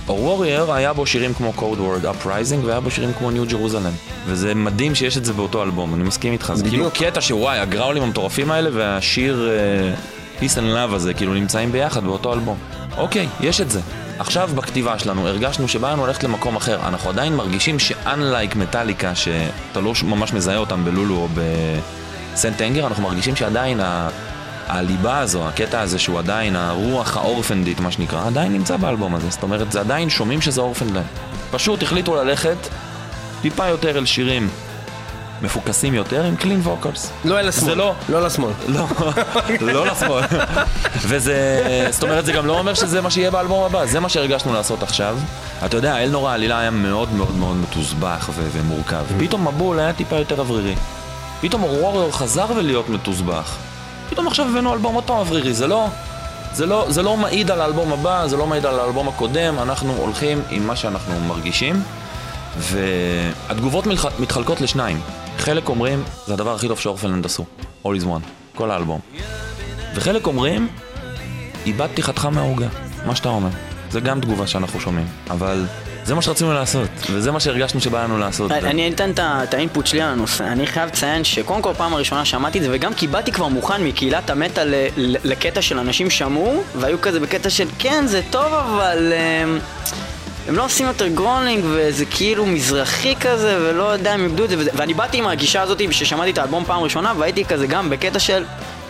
וורייר היה בו שירים כמו Code Word Uprising, והיה בו שירים כמו New Jerusalem. וזה מדהים שיש את זה באותו אלבום, אני מסכים איתך. זה כאילו קטע שוואי, הגראולים המטורפים האלה והשיר Peace and Love הזה, כאילו נמצאים ביחד באותו אלבום. אוקיי, יש את זה. עכשיו בכתיבה שלנו הרגשנו שבאנו ללכת למקום אחר. אנחנו עדיין מרגישים ש-unlike מטליקה, שאתה לא ממש מזהה אותם בלולו או בסנט אנגר, אנחנו מרגישים שעדיין ה- הליבה הזו, הקטע הזה שהוא עדיין הרוח האורפנדית, מה שנקרא, עדיין נמצא באלבום הזה. זאת אומרת, זה עדיין שומעים שזה אורפנד להם. פשוט החליטו ללכת טיפה יותר אל שירים מפוקסים יותר עם קלין ווקלס. לא אל השמאל. לא לשמאל. לא, לא לשמאל. וזה, זאת אומרת, זה גם לא אומר שזה מה שיהיה באלבום הבא. זה מה שהרגשנו לעשות עכשיו. אתה יודע, אל נורא העלילה היה מאוד מאוד מאוד מתוסבך ומורכב. פתאום מבול היה טיפה יותר אוורירי. פתאום הוורר חזר ולהיות מתוסבך. פתאום עכשיו הבאנו אלבום עוד פעם אוורירי. זה לא, זה לא, זה לא מעיד על האלבום הבא, זה לא מעיד על האלבום הקודם. אנחנו הולכים עם מה שאנחנו מרגישים. והתגובות מתחלקות לשניים. חלק אומרים, זה הדבר הכי טוב שאורפנד עשו, All Is One, כל האלבום. וחלק אומרים, איבדתי חתך מההוגה, מה שאתה אומר. זה גם תגובה שאנחנו שומעים, אבל זה מה שרצינו לעשות, וזה מה שהרגשנו שבא לנו לעשות. אני אתן את האינפוט שלי על הנושא, אני חייב לציין שקודם כל פעם הראשונה שמעתי את זה, וגם קיבלתי כבר מוכן מקהילת המטאל לקטע של אנשים שמעו, והיו כזה בקטע של כן, זה טוב, אבל... הם לא עושים יותר גרונינג, וזה כאילו מזרחי כזה, ולא יודע אם יבדו את זה, ואני באתי עם הרגישה הזאת ששמעתי את האלבום פעם ראשונה, והייתי כזה גם בקטע של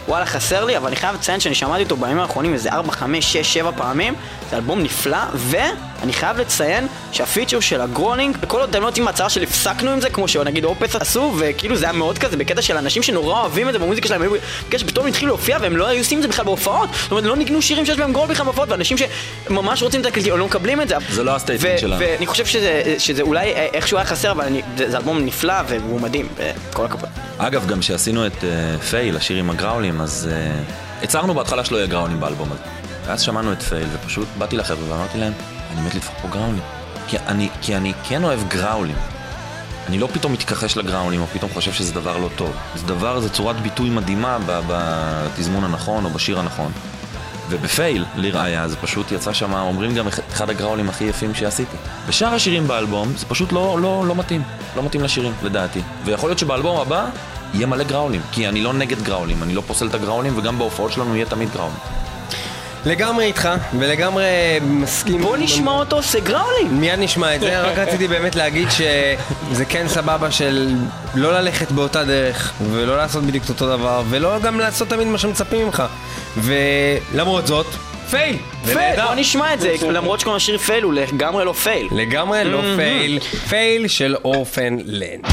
וואלה חסר לי, אבל אני חייב לציין שאני שמעתי אותו בימים האחרונים איזה ארבע, חמש, שש, שבע פעמים, זה אלבום נפלא, ואני חייב לציין שהפיצ'ר של הגרונינג, בכל עוד דמות עם ההצעה שלי הפסקנו עם זה, כמו שנגיד אופס עשו, וכאילו זה היה מאוד כזה בקטע של אנשים שנורא אוהבים את זה במוזיקה שלהם, בקטע שפתאום התחילו להופיע והם לא היו עושים את זה בכלל בהופעות, זאת אומרת לא ניגנו שירים שיש בהם גרול בכלל בהופעות, ואנשים שממש רוצים את הקלטים, לא מקבלים את זה. זה לא הסטייטמנט שלנו. ואני חושב שזה אולי איכשהו היה חסר, אבל זה אלבום נפלא והוא מדהים, כל הכבוד. אגב, גם שעשינו את פייל, השיר עם הגראולים, אז הצערנו בהתחלה שלא יהיה גראולים באלבום הזה. ואז שמענו את פייל, ופשוט באתי לחבר'ה ואמרתי להם, אני מת לדפוק פה גראולים. כי אני, כי אני כן אוהב גראולים. אני לא פתאום מתכחש לגראולים, או פתאום חושב שזה דבר לא טוב. זה דבר, זה צורת ביטוי מדהימה בתזמון הנכון, או בשיר הנכון. ובפייל, לראיה, זה פשוט יצא שמה, אומרים גם אחד הגראולים הכי יפים שעשיתי. בשאר השירים באלבום, זה פשוט לא, לא, לא מתאים. לא מתאים לשירים, לדעתי. ויכול להיות שבאלבום הבא, יהיה מלא גראולים. כי אני לא נגד גראולים, אני לא פוסל את הגראולים, וגם בהופעות שלנו יהיה תמיד גראולים. לגמרי איתך, ולגמרי מסכים... בוא נשמע אותו, זה גראולים! מיד נשמע את זה, רק רציתי באמת להגיד שזה כן סבבה של לא ללכת באותה דרך, ולא לעשות בדיוק אותו דבר, ולא גם לעשות תמיד מה שמצפים ממך. ולמרות זאת, פייל! פייל! בוא נשמע את זה, למרות שכל השיר פייל הוא לגמרי לא פייל. לגמרי לא פייל, פייל של Orphaned Land.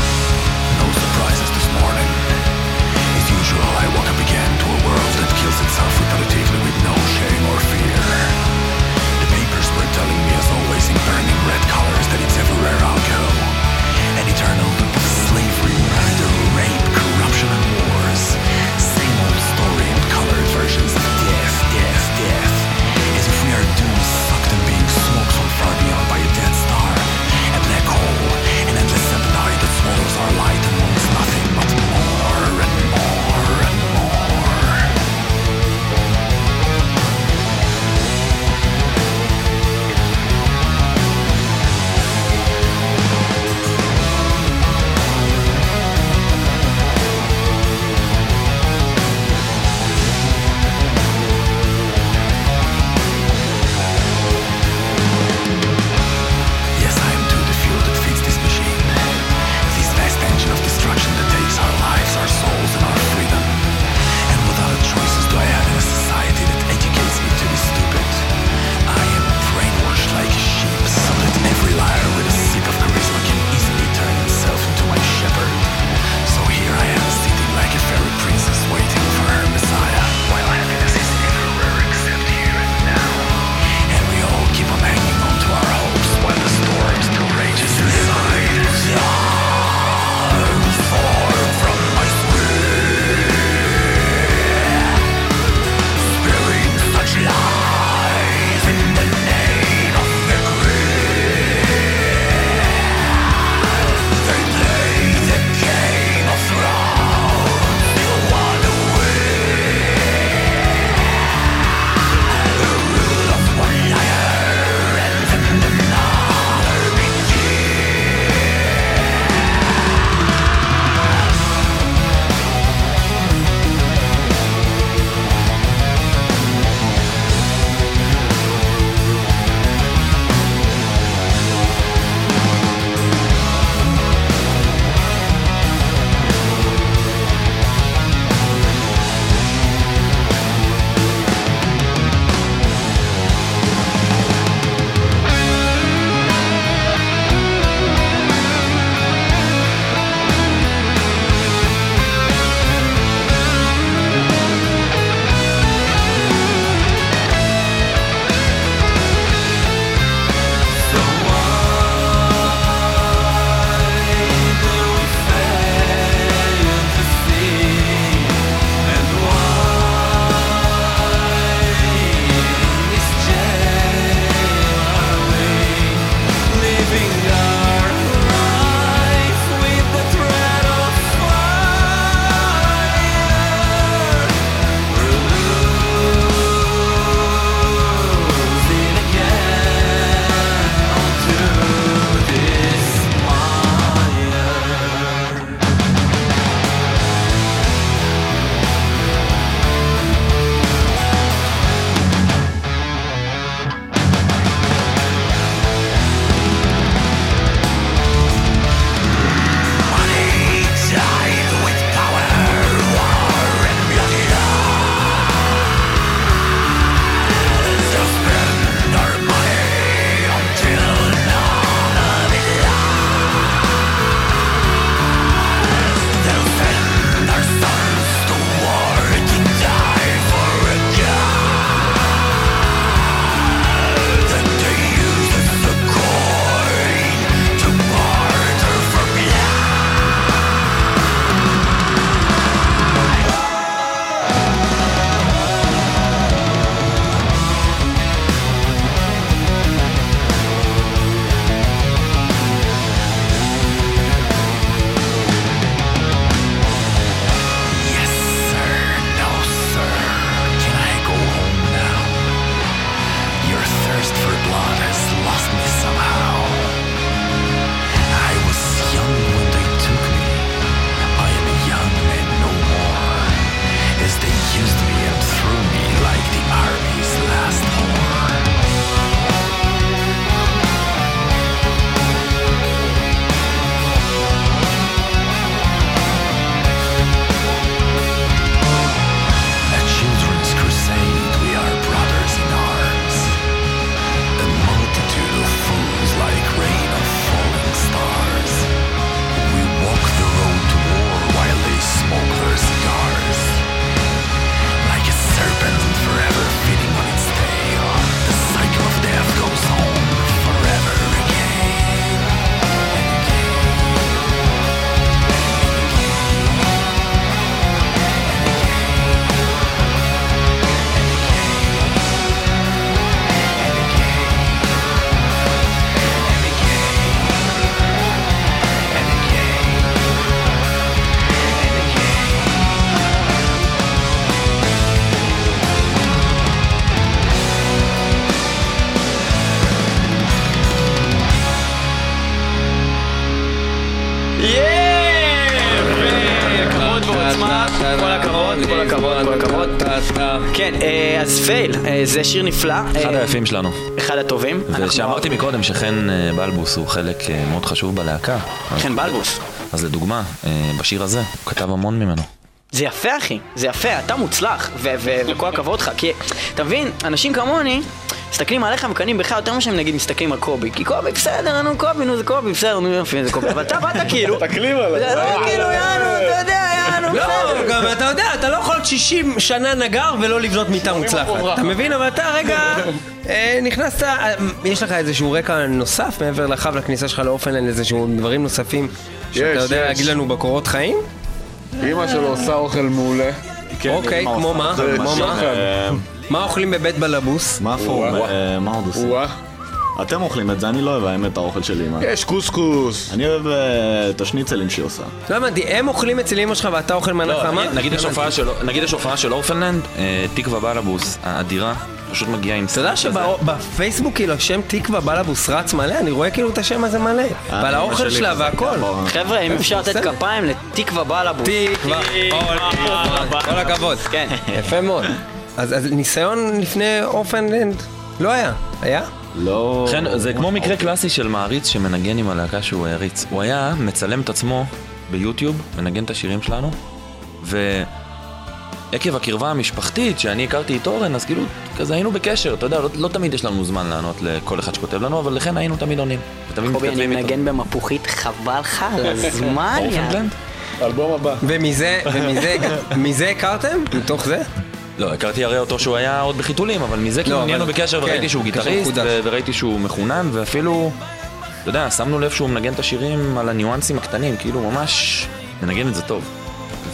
כל הכבוד, כל הכבוד. כן, אז פייל, זה שיר נפלא. אחד היפים שלנו. אחד הטובים. ושאמרתי מקודם שחן בלבוס הוא חלק מאוד חשוב בלהקה. חן בלבוס. אז לדוגמה, בשיר הזה, הוא כתב המון ממנו. זה יפה אחי, זה יפה, אתה מוצלח, וכל הכבוד לך, כי אתה מבין, אנשים כמוני מסתכלים עליך וקנים בך יותר משם נגיד מסתכלים על קובי, כי קובי בסדר, נו קובי, נו זה קובי, בסדר, נו יופי, זה קובי, אבל אתה באת כאילו, אתה כאילו יענו, אתה יודע, יענו, לא, גם אתה יודע, אתה לא יכול שישים שנה נגר ולא לבנות מיטה מוצלחת, אתה מבין, אבל אתה רגע נכנסת, יש לך איזשהו רקע נוסף מעבר לחב לכניסה שלך לאופנלנד, איזשהו דברים נוספים שאתה יודע להגיד לנו בקורות חיים? אמא שלו עושה אוכל מעולה. אוקיי, כמו מה? מה אוכלים בבית בלבוס? מה עוד עושים? אתם אוכלים את זה, אני לא אוהב את האוכל של אמא. יש קוסקוס. אני אוהב את השניצלים שהיא עושה. לא הבנתי, הם אוכלים אצל אמא שלך ואתה אוכל מנה חמה? נגיד יש הופעה של אורפנלנד, תקווה בלבוס, האדירה, פשוט מגיעה עם... אתה יודע שבפייסבוק כאילו השם תקווה בלבוס רץ מלא, אני רואה כאילו את השם הזה מלא. ועל האוכל שלה והכל. חבר'ה, אם אפשר לתת כפיים לתקווה בלבוס. תקווה. כל הכבוד. כן. יפה מאוד. אז ניסיון לפני אורפנלנד לא היה. היה? לא... כן, זה כמו מקרה קלאסי של מעריץ שמנגן עם הלהקה שהוא העריץ. הוא היה מצלם את עצמו ביוטיוב, מנגן את השירים שלנו, ועקב הקרבה המשפחתית שאני הכרתי את אורן, אז כאילו כזה היינו בקשר, אתה יודע, לא, לא תמיד יש לנו זמן לענות לכל אחד שכותב לנו, אבל לכן היינו תמיד עונים. קובי, אני מנגן במפוחית, חבל לך על הזמן. אורפנלנד? אלבום הבא. ומזה, ומזה, מזה הכרתם? מתוך זה? לא, הכרתי הרי אותו שהוא היה עוד בחיתולים, אבל מזה כאילו נהיינו בקשר וראיתי שהוא גיטריסט וראיתי שהוא מחונן ואפילו, אתה יודע, שמנו לב שהוא מנגן את השירים על הניואנסים הקטנים, כאילו ממש מנגן את זה טוב.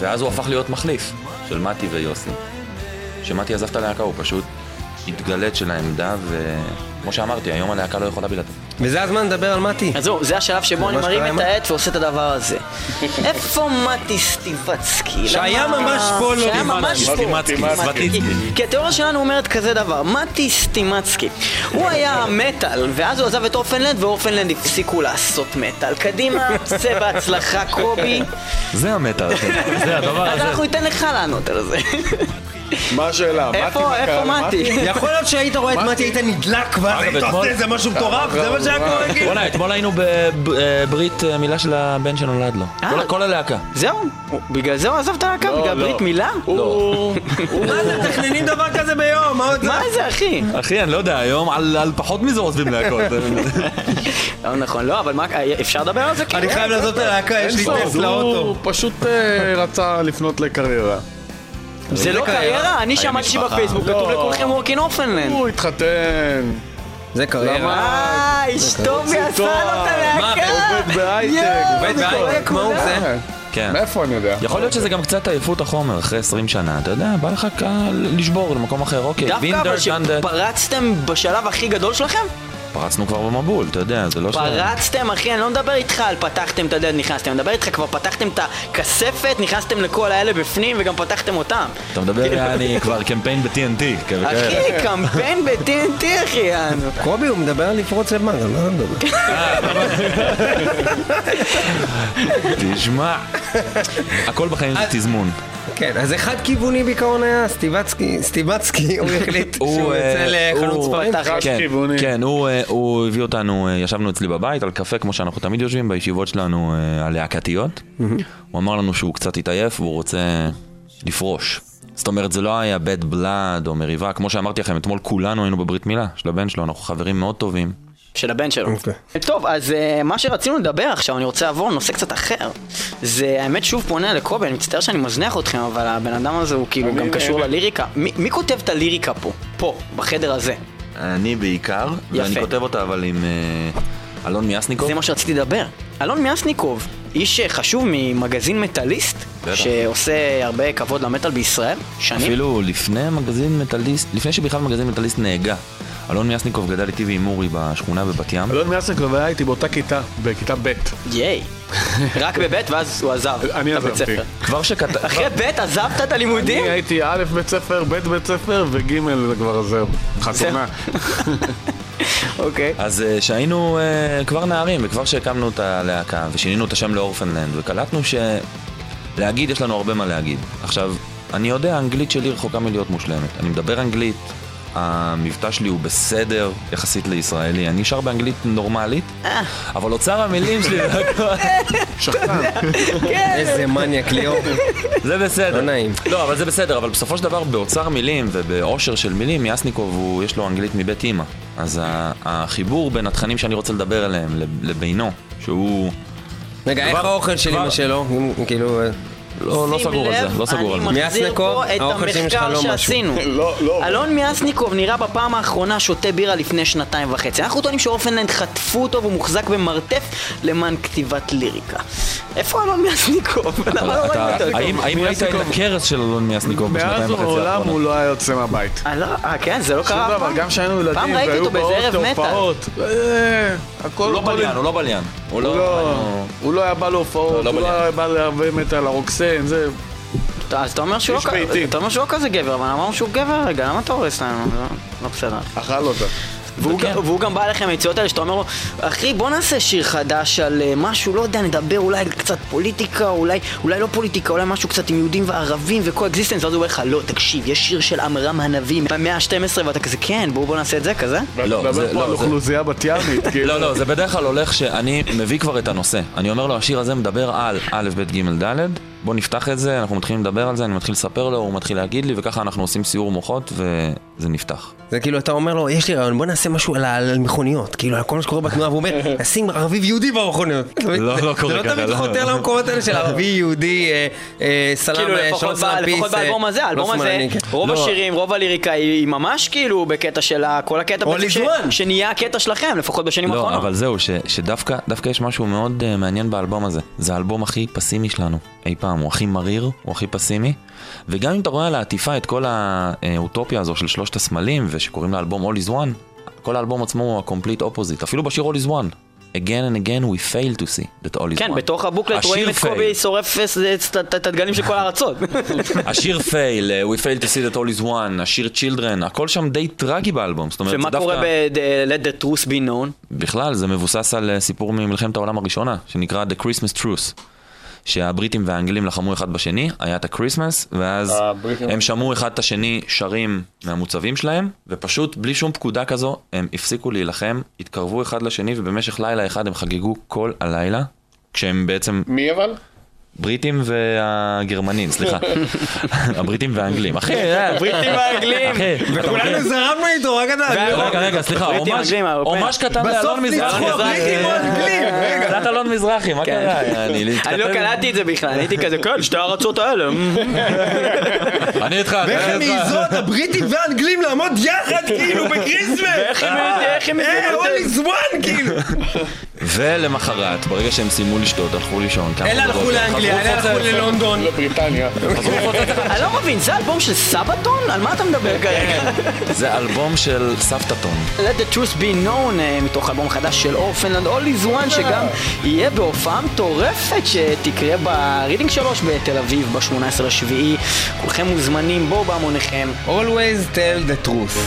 ואז הוא הפך להיות מחליף של מתי ויוסי. כשמתי עזב את הלהקה הוא פשוט התגלת של העמדה וכמו שאמרתי, היום הלהקה לא יכולה בלעדיו. וזה הזמן לדבר על מתי. אז זהו, זה השלב שבו אני מרים את העט ועושה את הדבר הזה. איפה מתי סטיבצקי? שהיה ממש פה לא... שהיה ממש פה. סטימצקי. כי התיאוריה שלנו אומרת כזה דבר, מתי סטימצקי. הוא היה מטל, ואז הוא עזב את אורפנלנד, ואורפנלנד הפסיקו לעשות מטל. קדימה, זה בהצלחה, קובי. זה המטל, זה הדבר הזה. אז אנחנו ניתן לך לענות על זה. מה השאלה? איפה מתי? יכול להיות שהיית רואה את מתי היית נדלק ואז היית עושה איזה משהו מטורף, זה מה שהיה קורה כאילו. בוא'נה, אתמול היינו בברית מילה של הבן שנולד לו. כל הלהקה. זהו? בגלל זה הוא עזב את הלהקה? בגלל ברית מילה? לא. מה זה? תכננים דבר כזה ביום? מה זה אחי? אחי, אני לא יודע, היום על פחות מזה עוזבים להקות. לא נכון, לא, אבל אפשר לדבר על זה? אני חייב לעזוב את הלהקה, יש לי טסט לאוטו. הוא פשוט רצה לפנות לקריירה. זה לא קריירה? אני שמעתי שבפייסבוק כתוב לכולכם וורקין אורפנלנד. הוא התחתן. זה קריירה. אה, אשתו ועשה לו את הלהקה. עובד בהייטק. עובד בהייטק, מה הוא זה? כן. מאיפה אני יודע? יכול להיות שזה גם קצת עייפות החומר אחרי עשרים שנה, אתה יודע, בא לך לשבור למקום אחר, אוקיי. דווקא אבל שפרצתם בשלב הכי גדול שלכם? פרצנו כבר במבול, אתה יודע, זה לא שלנו. פרצתם, אחי, אני לא מדבר איתך על פתחתם את הדלת, נכנסתם, אני מדבר איתך כבר פתחתם את הכספת, נכנסתם לכל האלה בפנים וגם פתחתם אותם. אתה מדבר, אני כבר קמפיין ב-טי אן טי. אחי, קמפיין ב-טי אן טי, אחי, אנו. קובי, הוא מדבר על לפרוץ למעלה, לא מדבר. תשמע, הכל בחיים זה תזמון. כן, אז אחד כיווני בעיקרון היה סטיבצקי, סטיבצקי, הוא החליט שהוא יצא לחנות ספרים. כן, הוא הביא אותנו, ישבנו אצלי בבית על קפה, כמו שאנחנו תמיד יושבים בישיבות שלנו הלהקתיות. הוא אמר לנו שהוא קצת התעייף והוא רוצה לפרוש. זאת אומרת, זה לא היה bad blood או מריבה, כמו שאמרתי לכם, אתמול כולנו היינו בברית מילה של הבן שלו, אנחנו חברים מאוד טובים. של הבן שלו. Okay. טוב, אז uh, מה שרצינו לדבר עכשיו, אני רוצה לעבור לנושא קצת אחר. זה, האמת, שוב פונה לקובי, אני מצטער שאני מזניח אתכם, אבל הבן אדם הזה הוא כאילו גם קשור לליריקה. מי, מי כותב את הליריקה פה? פה, בחדר הזה. אני בעיקר, יפה. ואני כותב אותה אבל עם uh, אלון מייסניקוב. זה מה שרציתי לדבר. אלון מייסניקוב, איש חשוב ממגזין מטליסט, שעושה הרבה כבוד למטל בישראל, שנים. אפילו לפני מגזין מטליסט, לפני שבכלל מגזין מטליסט נהגה. אלון מייסניקוב גדל איתי ועם אורי בשכונה בבת ים. אלון מייסניקוב היה איתי באותה כיתה, בכיתה ב'. ייי. רק בבית ואז הוא עזב. אני עזבתי. כבר שכתב... אחרי ב' עזבת את הלימודים? אני הייתי א' בית ספר, ב' בית ספר וג' זה כבר עזב. חתונה. אוקיי. אז שהיינו כבר נערים וכבר שהקמנו את הלהקה ושינינו את השם לאורפנלנד וקלטנו ש... להגיד יש לנו הרבה מה להגיד. עכשיו, אני יודע, האנגלית שלי רחוקה מלהיות מושלמת. אני מדבר אנגלית, המבטא שלי הוא בסדר יחסית לישראלי, אני שר באנגלית נורמלית, אבל אוצר המילים שלי שחקן. איזה מניאק ליאור. זה בסדר. לא נעים. לא, אבל זה בסדר, אבל בסופו של דבר באוצר המילים ובאושר של מילים, יסניקוב יש לו אנגלית מבית אימא. אז החיבור בין התכנים שאני רוצה לדבר עליהם לבינו, שהוא... רגע, איך האוכל של אימא שלו? כאילו... לא סגור על זה, לא סגור על זה. אני מחזיר פה את המחקר שעשינו. אלון מייסניקוב נראה בפעם האחרונה שותה בירה לפני שנתיים וחצי. אנחנו טוענים שאורפנלנד חטפו אותו והוא מוחזק במרתף למען כתיבת ליריקה. איפה אלון מייסניקוב? האם ראית את הכרס של אלון מייסניקוב בשנתיים וחצי? מאז העולם הוא לא היה יוצא מהבית. כן, זה לא קרה פעם. גם כשהיינו ילדים והיו באות להופעות. הוא לא בליין, הוא לא בליין. הוא לא היה בא להופעות, הוא לא היה בא להרבה מטה לרוקסן. זה... אז אתה אומר שהוא לא כזה גבר, אבל אמרנו שהוא גבר, רגע, למה אתה הורס לנו? לא בסדר. אכל אותה. והוא גם בא אליכם היציאות האלה שאתה אומר לו, אחי, בוא נעשה שיר חדש על משהו, לא יודע, נדבר אולי קצת פוליטיקה, אולי לא פוליטיקה, אולי משהו קצת עם יהודים וערבים וקו-אקזיסטנס, ואז הוא אומר לך, לא, תקשיב, יש שיר של עמרם הנביא במאה ה-שתים עשרה, ואתה כזה, כן, בואו נעשה את זה כזה? לא, זה לא, אוכלוסייה בת ימית, כאילו. לא, לא, זה בדרך כלל הולך שאני מביא כבר את הנושא. אני אומר לו, השיר הזה מדבר על א', ב', ג', ד', בוא נפתח את זה, אנחנו מתחילים לדבר על זה, אני מתחיל לספר לו, הוא מתחיל להגיד לי, וככה אנחנו עושים סיור מוחות, וזה נפתח. זה כאילו, אתה אומר לו, יש לי רעיון, בוא נעשה משהו על מכוניות, כאילו, על כל מה שקורה בתנועה, והוא אומר, נשים ערבי ויהודי במכוניות. לא, לא קורה ככה. זה לא תמיד חותר למקומות האלה של ערבי, יהודי, סלם, שלום סלם פיס. לפחות באלבום הזה, האלבום הזה, רוב השירים, רוב הליריקה, היא ממש כאילו בקטע של כל הקטע שנהיה הקטע שלכם, לפחות בשנים האחרונות. לא, אבל זהו, שדווקא יש משהו מאוד מעניין באלבום הזה. זה האלבום הכי פסימי שלנו. אי פעם, הוא הכי מריר, הוא הכי פסימי, וגם אם אתה רואה על העטיפה את כל האוטופיה הזו של שלושת הסמלים, ושקוראים לאלבום All Is One, כל האלבום עצמו הוא ה-complete opposite, אפילו בשיר All Is One. Again and again we fail to see that all is one. כן, בתוך הבוקלט רואים את קובי שורף את הדגלים של כל הארצות. השיר fail, we fail to see that all is one, השיר children, הכל שם די טרגי באלבום. ומה קורה ב-Let the truth be known? בכלל, זה מבוסס על סיפור ממלחמת העולם הראשונה, שנקרא The Christmas Truce. שהבריטים והאנגלים לחמו אחד בשני, היה את הקריסמס, ואז הם שמעו אחד את השני שרים מהמוצבים שלהם, ופשוט בלי שום פקודה כזו, הם הפסיקו להילחם, התקרבו אחד לשני, ובמשך לילה אחד הם חגגו כל הלילה, כשהם בעצם... מי אבל? בריטים והגרמנים, סליחה. הבריטים והאנגלים. אחי, הבריטים והאנגלים. וכולנו זרמנו איתו, רק את האנגלים. רגע, רגע, סליחה. אומש כתב לאלון מזרחי. בסוף ניצחו הבריטים והאנגלים. רגע. זה אלון מזרחי, מה קרה? אני לא קלטתי את זה בכלל. הייתי כזה, כן, שתי הארצות האלה. אני איתך. ואיך הם יעזות הבריטים והאנגלים לעמוד יחד, כאילו, בקריסמס. ואיך הם יעזות. אה, אולי זמן, כאילו. ולמחרת, ברגע שהם סיימו לשתות, הלכו לישון. אלה הלכו לאנגליה, אלה הלכו ללונדון. לבריטניה. אני לא מבין, זה אלבום של סבתון? על מה אתה מדבר כרגע? זה אלבום של סבתתון. Let the truth be known, מתוך אלבום חדש של Orphaned Land, All Is One, שגם יהיה בהופעה מטורפת שתקרה ברידינג שלוש בתל אביב, ב-שמונה עשרה השביעי. כולכם מוזמנים, בואו בהמוניכם. Always tell the truth.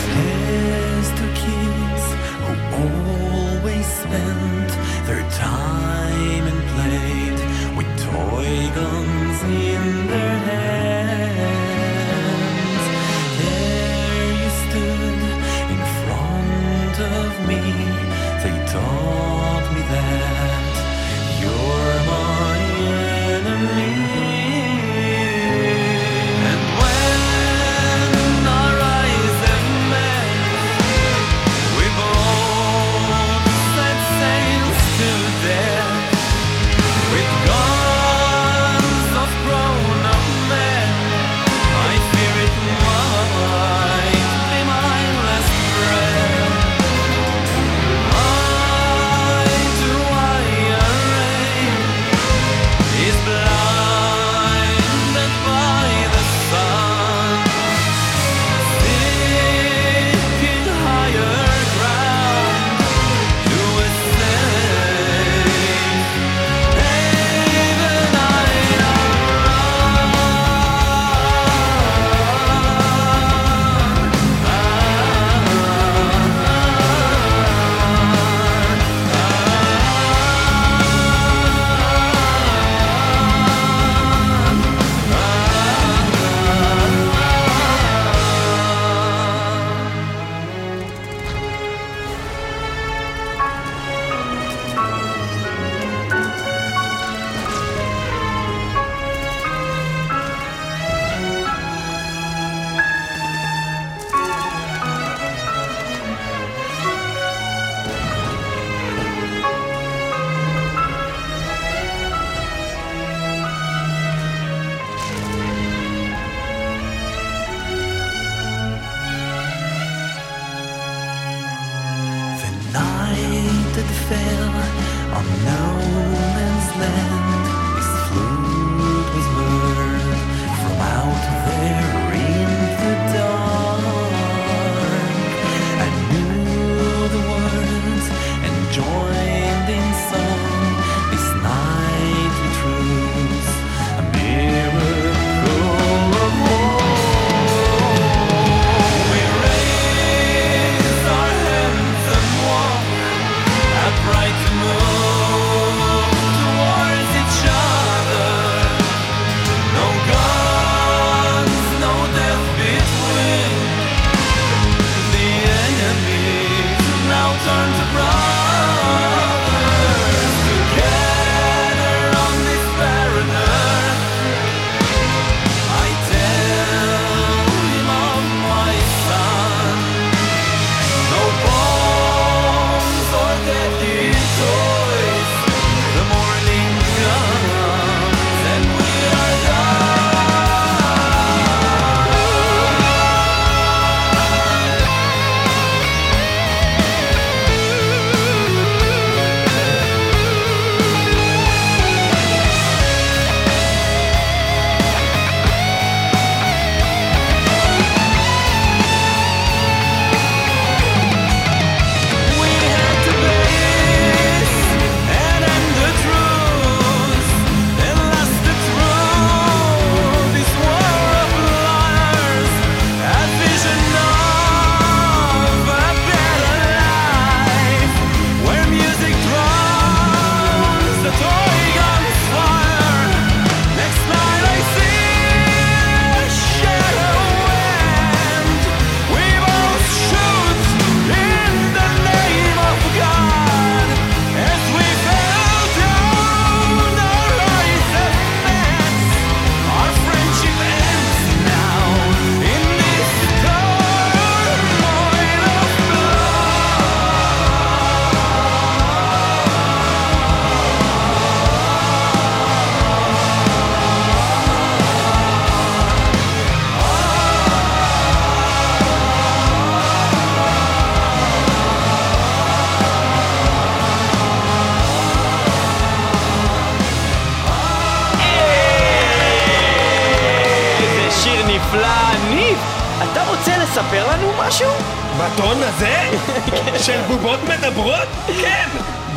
night that fell on no man's land is flued with murder from out there in the dark. I knew the words and joined in song this nightly truce, a miracle of war. של בובות מדברות? כן!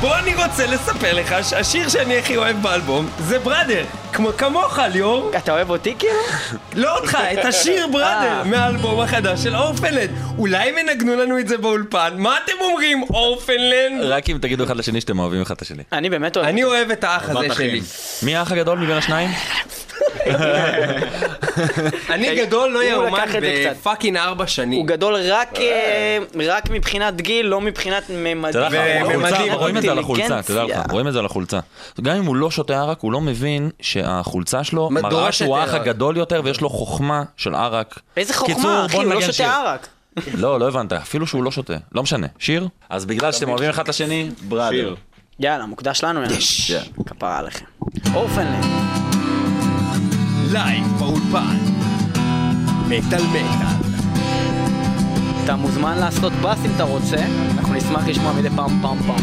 בוא, אני רוצה לספר לך שהשיר שאני הכי אוהב באלבום זה בראדר, כמו כמוך ליאור. אתה אוהב אותי כאילו? לא אותך, את השיר בראדר מהאלבום החדש של אורפנלנד. אולי הם ינגנו לנו את זה באולפן? מה אתם אומרים, אורפנלנד? רק אם תגידו אחד לשני שאתם אוהבים אחד לשני. אני באמת אוהב. אני אוהב את האח הזה שלי. מי האח הגדול מבין השניים? אני גדול לא יאומן בפאקינג ארבע שנים. הוא גדול רק מבחינת גיל, לא מבחינת ממדים. רואים את זה על החולצה, רואים את זה על החולצה. גם אם הוא לא שותה ערק, הוא לא מבין שהחולצה שלו מראה שהוא האח הגדול יותר ויש לו חוכמה של ערק. איזה חוכמה אחי, הוא לא שותה ערק. לא, לא הבנת, אפילו שהוא לא שותה, לא משנה. שיר? אז בגלל שאתם אוהבים אחד לשני, בראדר. יאללה, מוקדש לנו. כפרה עליכם. אורפנלנד. לייב באולפן מטל מטל. אתה מוזמן לעשות בס אם אתה רוצה, אנחנו נשמח לשמוע מדי פעם פעם פעם.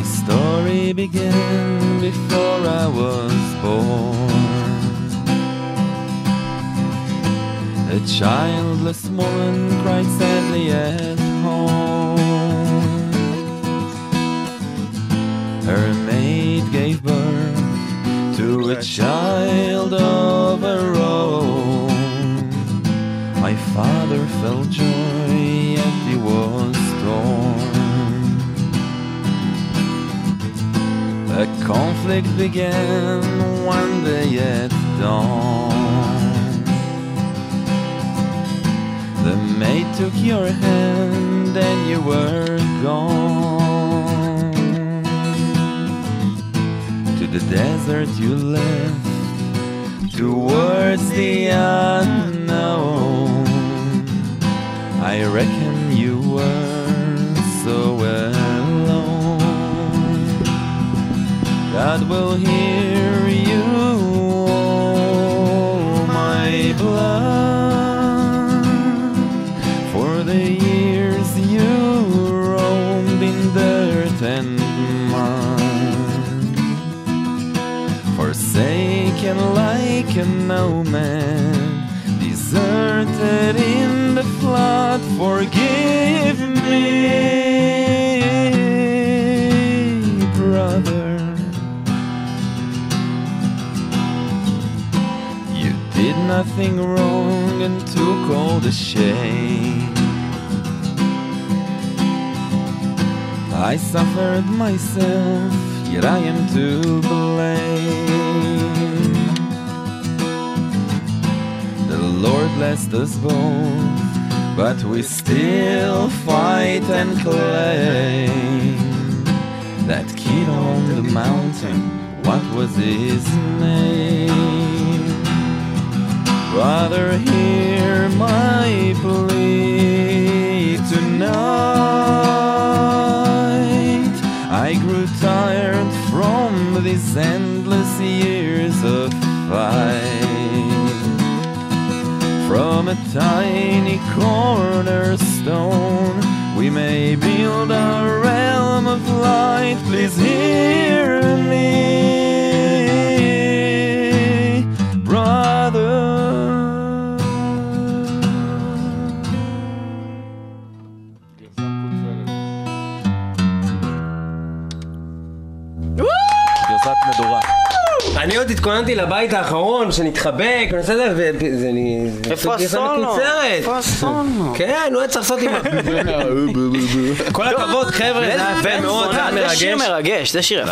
This story began before I was born. A childless woman cried sadly at home. Her maid gave birth to a child of her own. My father felt joy and he was torn. A conflict began one day at dawn. The maid took your hand and you were gone. The desert you left towards the unknown. I reckon you were so alone. God will hear you, oh my blood. like an omen, deserted in the flood, forgive me, brother. You did nothing wrong and took all the shame. I suffered myself, yet I am to blame. The Lord blessed us both, but we still fight and claim. That kid on the mountain, what was his name? Brother, hear my plea tonight. I grew tired from these endless years of fight. From a tiny cornerstone, we may build a realm of light. Please hear me, brother. אני עוד התכוננתי לבית האחרון שנתחבק, איפה הסולו? איפה הסולו? כן, הוא היה צריך לעשות עם כל הכבוד, חבר'ה, זה יפה מאוד, זה שיר מרגש, זה שיר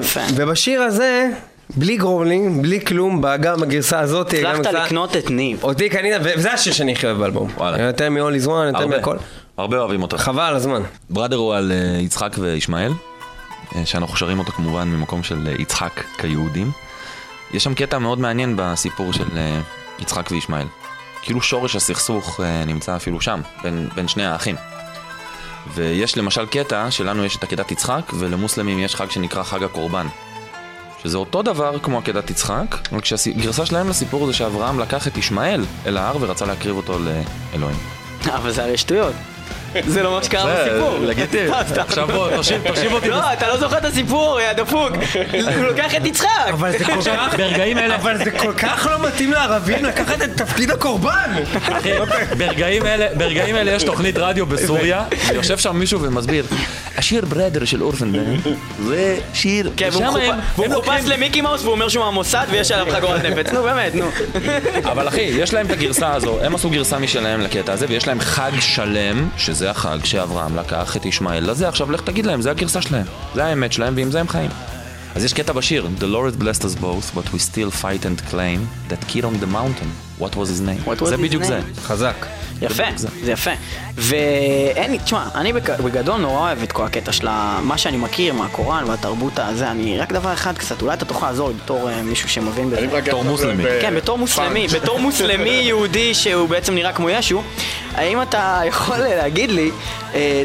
יפה. ובשיר הזה, בלי גרובלינג, בלי כלום, גם הגרסה הזאת, הצלחת לקנות את ניב. אותי קנית, וזה השיר שאני הכי אוהב באלבום. יותר מ-All Is One, יותר מהכל. הרבה אוהבים אותך. חבל, הזמן. בראדר הוא על יצחק וישמעאל. שאנחנו שרים אותו כמובן ממקום של יצחק כיהודים. יש שם קטע מאוד מעניין בסיפור של יצחק וישמעאל. כאילו שורש הסכסוך נמצא אפילו שם, בין, בין שני האחים. ויש למשל קטע, שלנו יש את עקדת יצחק, ולמוסלמים יש חג שנקרא חג הקורבן. שזה אותו דבר כמו עקדת יצחק, רק שהגרסה שלהם לסיפור זה שאברהם לקח את ישמעאל אל ההר ורצה להקריב אותו לאלוהים. אבל זה הרי שטויות. זה לא מה שקרה בסיפור. לגיטימי. עכשיו בוא, תושיב אותי. לא, אתה לא זוכר את הסיפור, דפוק. הוא לוקח את יצחק. אבל זה כל כך... ברגעים אלה... אבל זה כל כך לא מתאים לערבים לקחת את תפקיד הקורבן. אחי, ברגעים אלה יש תוכנית רדיו בסוריה, ויושב שם מישהו ומסביר, השיר ברדר של אורפנד לנד, זה שיר... כן, והוא מחופש למיקי מאוס, והוא אומר שהוא מהמוסד, ויש עליו חגורת נפץ. נו, באמת, נו. אבל אחי, יש להם את הגרסה הזו. הם עשו גרסה משלהם לקטע הזה, ויש להם חג שלם. זה החג שאברהם לקח את ישמעאל לזה. עכשיו לך תגיד להם, זה הגרסה שלהם, זה האמת שלהם, ועם זה הם חיים. אז יש קטע בשיר, The Lord blessed us both, but we still fight and claim that kid on the mountain, what was his name? זה בדיוק זה. חזק. יפה, זה יפה. ואין לי, תשמע, אני בגדול נורא אוהב את כל הקטע של מה שאני מכיר מהקוראן והתרבות הזה, אני רק דבר אחד קצת, אולי אתה תוכל לעזור בתור מישהו שמבין בזה. בתור מוסלמי. כן, בתור מוסלמי, בתור מוסלמי יהודי שהוא בעצם נראה כמו ישו, האם אתה יכול להגיד לי,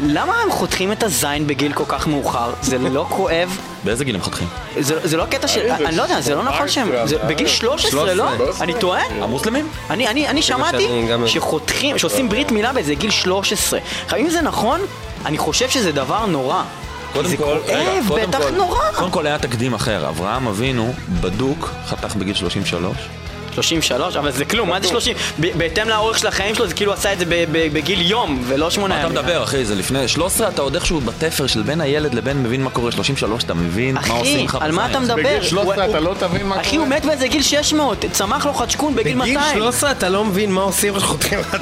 למה הם חותכים את הזין בגיל כל כך מאוחר? זה לא כואב. באיזה גיל הם חותכים? זה לא קטע של... אני לא יודע, זה לא נכון שהם... בגיל שלוש עשרה, לא? אני טועה? המוסלמים? אני שמעתי שחותכים, שעושים ברית מילה באיזה גיל שלוש עשרה. אם זה נכון, אני חושב שזה דבר נורא. זה כואב, בטח נורא. קודם כל היה תקדים אחר. אברהם אבינו בדוק חתך בגיל שלושים ושלוש. שלושים ושלוש, אבל זה כלום, מה זה שלושים? בהתאם לאורך של החיים שלו, זה כאילו עשה את זה בגיל יום, ולא שמונה ימים. אתה מדבר, אחי, זה לפני שלוש עשרה, אתה עוד איכשהו בתפר של בין הילד לבין מבין מה קורה, שלושים ושלוש, אתה מבין מה עושים לך? אחי, על מה אתה מדבר? בגיל שלוש עשרה אתה לא תבין מה קורה. אחי, הוא מת באיזה גיל שש מאות, צמח לו חדשקון בגיל מאתיים. בגיל שלוש עשרה אתה לא מבין מה עושים לך.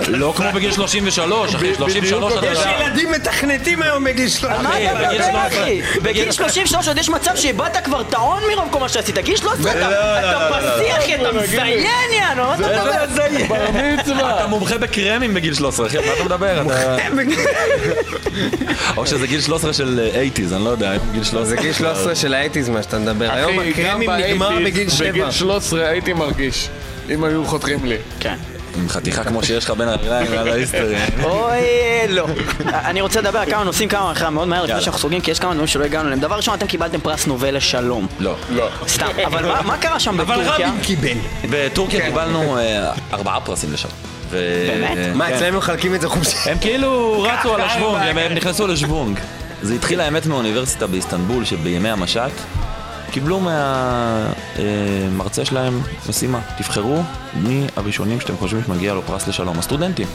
לא כמו בגיל שלושים ושלוש, אחי, שלושים ושלוש אתה... יש ילדים מתכנתים היום בגיל שלוש עשרה. מה אתה מדבר, אחי? בגיל שלושים ושלוש עוד יש מצב שאיבדת כבר טעון מרוב כל מה שעשית. בגיל שלוש עשרה אתה פסי, אחי, אתה מזיין. יניאן, מה אתה מדבר? בר מצווה. אתה מומחה בקרמים בגיל שלוש עשרה, אחי, מה אתה מדבר? או שזה גיל שלוש עשרה של שמונים, אני לא יודע, גיל שלוש עשרה. זה גיל שלוש עשרה של שמונים מה שאתה מדבר. היום הקרמים נגמר בגיל שבע. בגיל שלוש עשרה הייתי מרגיש, אם היו חותכים לי. כן. עם חתיכה כמו שיש לך בין הרגליים ועל ההיסטריה. אוי, לא. אני רוצה לדבר על כמה נושאים, כמה אחרי מאוד מהר, לפני שאנחנו סוגרים, כי יש כמה דברים שלא הגענו אליהם. דבר ראשון, אתם קיבלתם פרס נובל לשלום. לא. לא. סתם, אבל מה קרה שם בטורקיה? אבל רבין קיבל. בטורקיה קיבלנו ארבעה פרסים לשלום. באמת? מה, אצלנו מחלקים את זה חופשי? הם כאילו רצו על השוונג, הם נכנסו לשוונג. זה התחיל האמת מאוניברסיטה באיסטנבול, שבימי המשט קיבלו מהמרצה שלהם משימה, תבחרו מי הראשונים שאתם חושבים שמגיע לו פרס לשלום, הסטודנטים.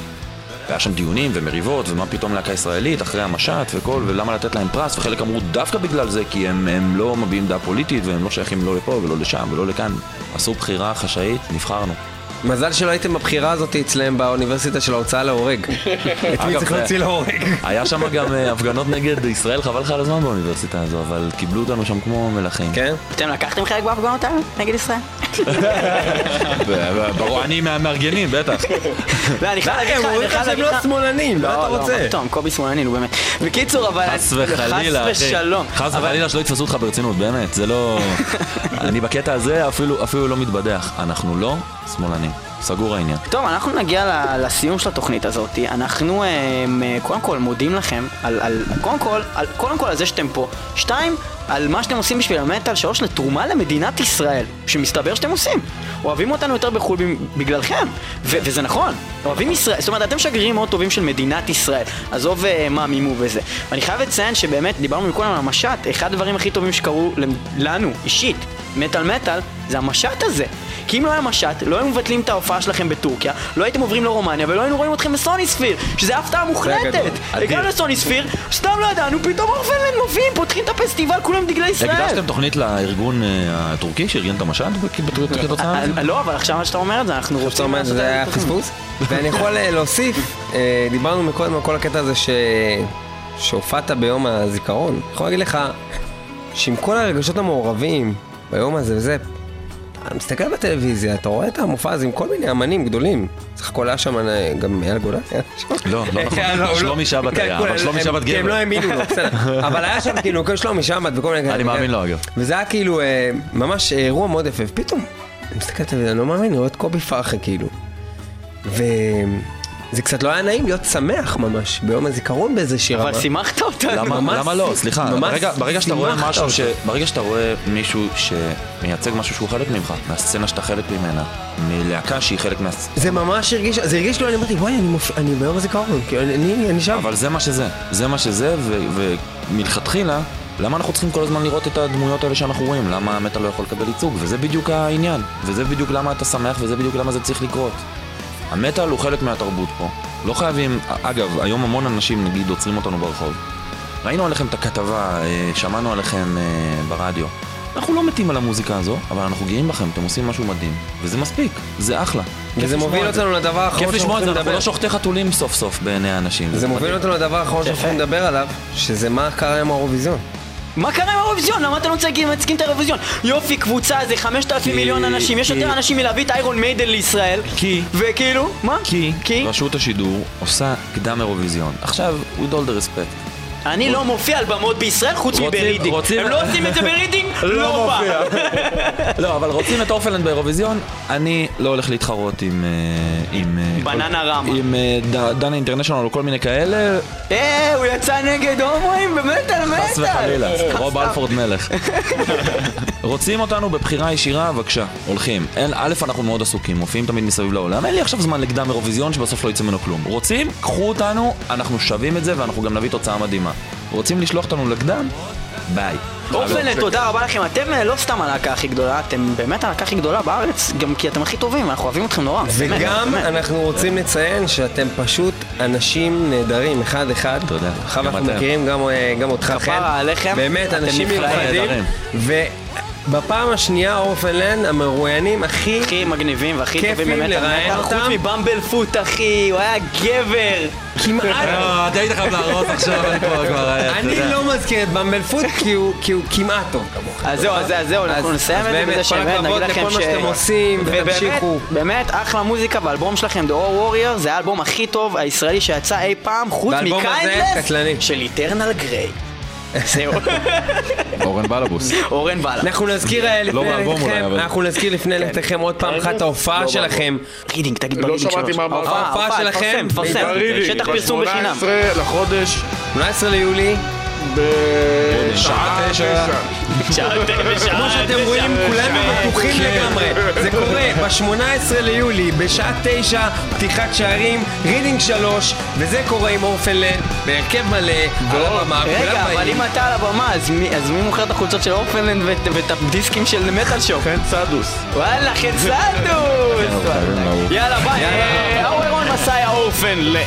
והיה שם דיונים ומריבות, ומה פתאום להקה ישראלית אחרי המשט וכל, ולמה לתת להם פרס, וחלק אמרו דווקא בגלל זה, כי הם, הם לא מביעים דעה פוליטית, והם לא שייכים לא לפה ולא לשם ולא לכאן. עשו בחירה חשאית, נבחרנו. מזל שלא הייתם בבחירה הזאת אצלם באוניברסיטה של ההוצאה להורג. את מי צריך להוציא להורג? היה שם גם הפגנות נגד ישראל, חבל לך על הזמן באוניברסיטה הזו, אבל קיבלו אותנו שם כמו מלאכים. כן? אתם לקחתם חלק בהפגנות נגד ישראל? ברור, אני מהמארגנים, בטח. לא, אני חייב להגיד לך, הם אומרים לך שהם לא שמאלנים, מה אתה רוצה? לא, לא, פתאום, קובי שמאלנים, הוא באמת. בקיצור, אבל... חס וחלילה, אחי. חס ושלום. חס וחלילה שלא יתפסו אותך ברצינות, באמת, זה לא... אני בקטע הזה אפילו לא מתבדח. אנחנו לא שמאלנים. סגור העניין. טוב, אנחנו נגיע לסיום של התוכנית הזאת. אנחנו קודם כל מודים לכם על קודם כל, קודם כל על זה שאתם פה. שתיים, על מה שאתם עושים בשביל המטל. שלוש, לתרומה למדינת ישראל, שמסתבר שאתם עושים. אוהבים אותנו יותר בחול בגללכם, וזה נכון. אוהבים ישראל, זאת אומרת, אתם שגרירים מאוד טובים של מדינת ישראל. עזוב מה מימו וזה. ואני חייב לציין שבאמת דיברנו מכל על המשט. אחד הדברים הכי טובים שקרו לנו, אישית, מטל מטל, זה המשט הזה. כי אם לא היה משט, לא היינו מבטלים את ההופעה שלכם בטורקיה, לא הייתם עוברים לרומניה, ולא היינו רואים אתכם בסוני ספיר, שזה הפתעה מוחלטת. הגענו לסוני ספיר, סתם לא ידענו, פתאום אורפנלנד מופיעים, פותחים את הפסטיבל, כולם דגלי ישראל. הקדשתם תוכנית לארגון הטורקי שארגן את המשט כתוצאה? לא, אבל עכשיו מה שאתה אומר את זה, אנחנו רוצים... זה היה חספוס. ואני יכול להוסיף, דיברנו מקודם על כל הקטע הזה שהופעת ביום הזיכרון. אני יכול להגיד לך שעם כל הרגשות המעורבים ביום הזה וזה, אתה מסתכל בטלוויזיה, אתה רואה את המופע הזה עם כל מיני אמנים גדולים. צריך הכל היה שם גם אייל גולן? לא, לא נכון. שלומי שבת היה, אבל שלומי שבת גבר. כי הם לא האמינו לו, בסדר. אבל היה שם כאילו שלומי שבת וכל מיני כאלה. אני מאמין לו אגב. וזה היה כאילו ממש אירוע מאוד יפה. פתאום, אני מסתכל בטלוויזיה, אני לא מאמין, אני רואה את קובי פרחי כאילו. זה קצת לא היה נעים להיות שמח ממש ביום הזיכרון באיזה שיר. אבל שימחת אותנו. למה לא? סליחה. ברגע שאתה רואה מישהו שמייצג משהו שהוא חלק ממך, מהסצנה שאתה חלק ממנה, מלהקה שהיא חלק מה... זה ממש הרגיש, זה הרגיש לו, אני אמרתי, וואי, אני ביום הזיכרון, אני שם. אבל זה מה שזה, זה מה שזה, ומלכתחילה, למה אנחנו צריכים כל הזמן לראות את הדמויות האלה שאנחנו רואים? למה המטל לא יכול לקבל ייצוג? וזה בדיוק העניין, וזה בדיוק למה אתה שמח, וזה בדיוק למה זה צריך לקרות. המטל הוא חלק מהתרבות פה. לא חייבים, אגב, היום המון אנשים, נגיד, עוצרים אותנו ברחוב. ראינו עליכם את הכתבה, שמענו עליכם ברדיו. אנחנו לא מתים על המוזיקה הזו, אבל אנחנו גאים בכם, אתם עושים משהו מדהים. וזה מספיק, זה אחלה. וזה מוביל אותנו לדבר האחרון שאנחנו מדבר. כיף לשמוע את זה, אנחנו לא שוחטי חתולים סוף סוף בעיני האנשים. זה מוביל אותנו לדבר האחרון שאנחנו מדבר עליו, שזה מה קרה עם האירוויזיון. מה קרה עם האירוויזיון? למה אתה לא רוצה להצקים את האירוויזיון? יופי, קבוצה, זה חמשת אלפים מיליון אנשים, יש יותר אנשים מלהביא את איירון מיידן לישראל. כי... וכאילו, מה? כי רשות השידור עושה קדם אירוויזיון. עכשיו, with all the respect. אני לא מופיע על במות בישראל חוץ מברידינג. הם לא עושים את זה ברידינג? לא מופיע. לא, אבל רוצים את אורפנלנד באירוויזיון, אני לא הולך להתחרות עם... בננה רמה. עם דנה אינטרנשיונל או כל מיני כאלה. אה, הוא יצא נגד הומואים במטל מטל. חס וחלילה, רוב הלפורד מלך. רוצים אותנו בבחירה ישירה, בבקשה, הולכים. א', אנחנו מאוד עסוקים, מופיעים תמיד מסביב לעולם. אין לי עכשיו זמן לקדם אירוויזיון שבסוף לא יצא ממנו כלום. רוצים, קחו אותנו, אנחנו שווים את זה ואנחנו גם נביא תוצאה מדהימה. רוצים לשלוח אותנו לקדם? ביי. אורפנלנד, תודה רבה לכם. אתם לא סתם הלהקה הכי גדולה, אתם באמת הלהקה הכי גדולה בארץ, גם כי אתם הכי טובים, אנחנו אוהבים אתכם נורא. וגם אנחנו רוצים לציין שאתם פשוט אנשים נהדרים, אחד אחד. תודה. אחר אנחנו מכירים גם אותך חן. כפרה עליכם. באמת, אנשים מיוחדים. בפעם השנייה אורפנלנד, המרואיינים הכי... הכי מגניבים והכי טובים באמת. כיפים לראיין אותם. חוץ מבמבל פוט, אחי, הוא היה גבר. כמעט... לא, אתה היית חייב להראות עכשיו, אני כבר כבר... אני לא מזכיר את במבל פוט כי הוא כמעט טוב כמוך. אז זהו, אז זהו, אנחנו נסיים את זה בזה שבאמת נגיד לכם ש... כל שאתם עושים, ותמשיכו. באמת, אחלה מוזיקה, והאלבום שלכם, The War Warrior, זה האלבום הכי טוב הישראלי שיצא אי פעם, חוץ מקיינדלס של איטרנל גריי. זהו. אורן בלבוס. אורן בלבוס. אנחנו נזכיר לפניכם, אנחנו נזכיר לפניכם עוד פעם אחת ההופעה שלכם. רידינג, תגיד ברידינג שלוש. ההופעה שלכם, שטח פרסום בחינם. שמונה עשרה לחודש. שמונה עשרה ליולי. בשעה תשע. בשעה תשע. כמו שאתם רואים, כולנו בטוחים לגמרי. זה קורה. ב-שמונה עשרה ליולי, בשעה תשע, פתיחת שערים, רידינג שלוש, וזה קורה עם אורפנלנד, בהרכב מלא, על הבמה. רגע, אבל אם אתה על הבמה, אז מי, אז מי מוכר את החולצות של אורפנלנד ואת, ואת הדיסקים של מטל שופ? חן צדוס. וואלה, חן צדוס! יאללה, ביי. אורן מסעי אורפנלנד.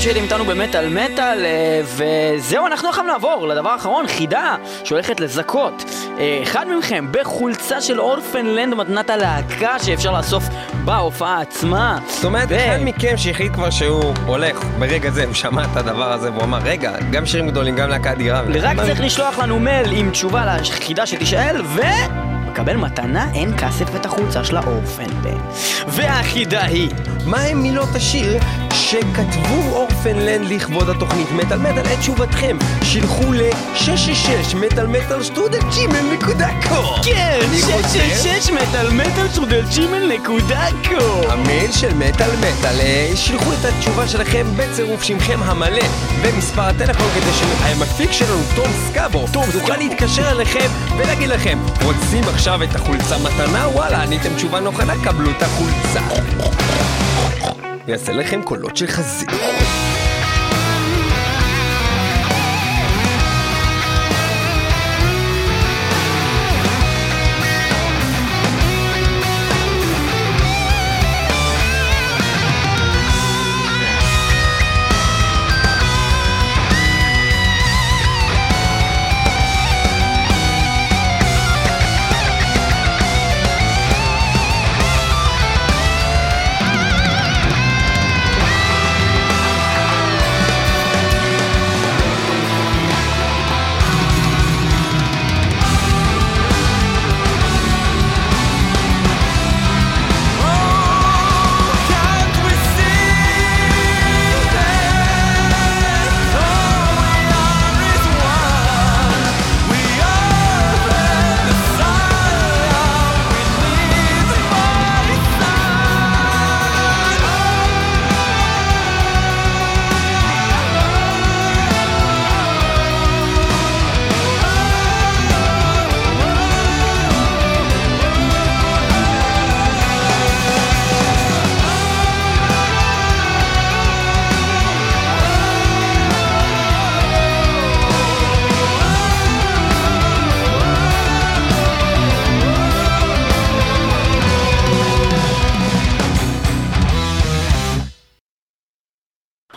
שלימתנו במטל מטל, וזהו, אנחנו הולכים לעבור לדבר האחרון, חידה שהולכת לזכות אחד ממכם בחולצה של אורפנלנד, מתנת הלהקה שאפשר לאסוף בהופעה עצמה. זאת אומרת, אחד מכם שהחליט כבר שהוא הולך ברגע זה, הוא שמע את הדבר הזה והוא אמר, רגע, גם שירים גדולים, גם להקה אדירה, רק צריך לשלוח לנו מייל עם תשובה לחידה שתשאל ו... מקבל מתנה, אין כסף ואת החולצה של האורפנלנד. והחידה היא, מה הם מילות השיר שכתבו אורפנלנד לכבוד התוכנית מטל מטל? את תשובתכם שילחו ל-שש שש שש מטל מטל שטרודל ג'ימל נקודה קום. כן, שש שש שש מטל מטל שטרודל ג'ימל נקודה קום. המייל של מטל מטל, שילחו את התשובה שלכם בצירוף שמכם המלא ומספר הטלפון כדי שהמפיק שלנו, תום סקאבו, תוכל להתקשר אליכם ולהגיד לכם, רוצים עכשיו את החולצה מתנה? וואלה, עניתם תשובה נכונה, קבלו את החולצה. יעשה לכם קולות של חזיר.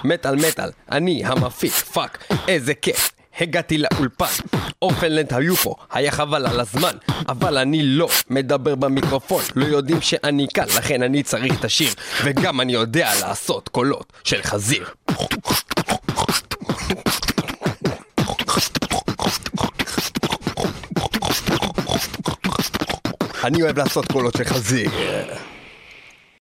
מטל מטל, אני המפיק, פאק, איזה כיף, הגעתי לאולפן, אורפנלנד היו פה, היה חבל על הזמן, אבל אני לא מדבר במיקרופון, לא יודעים שאני קל, לכן אני צריך את השיר, וגם אני יודע לעשות קולות של חזיר. אני אוהב לעשות קולות של חזיר.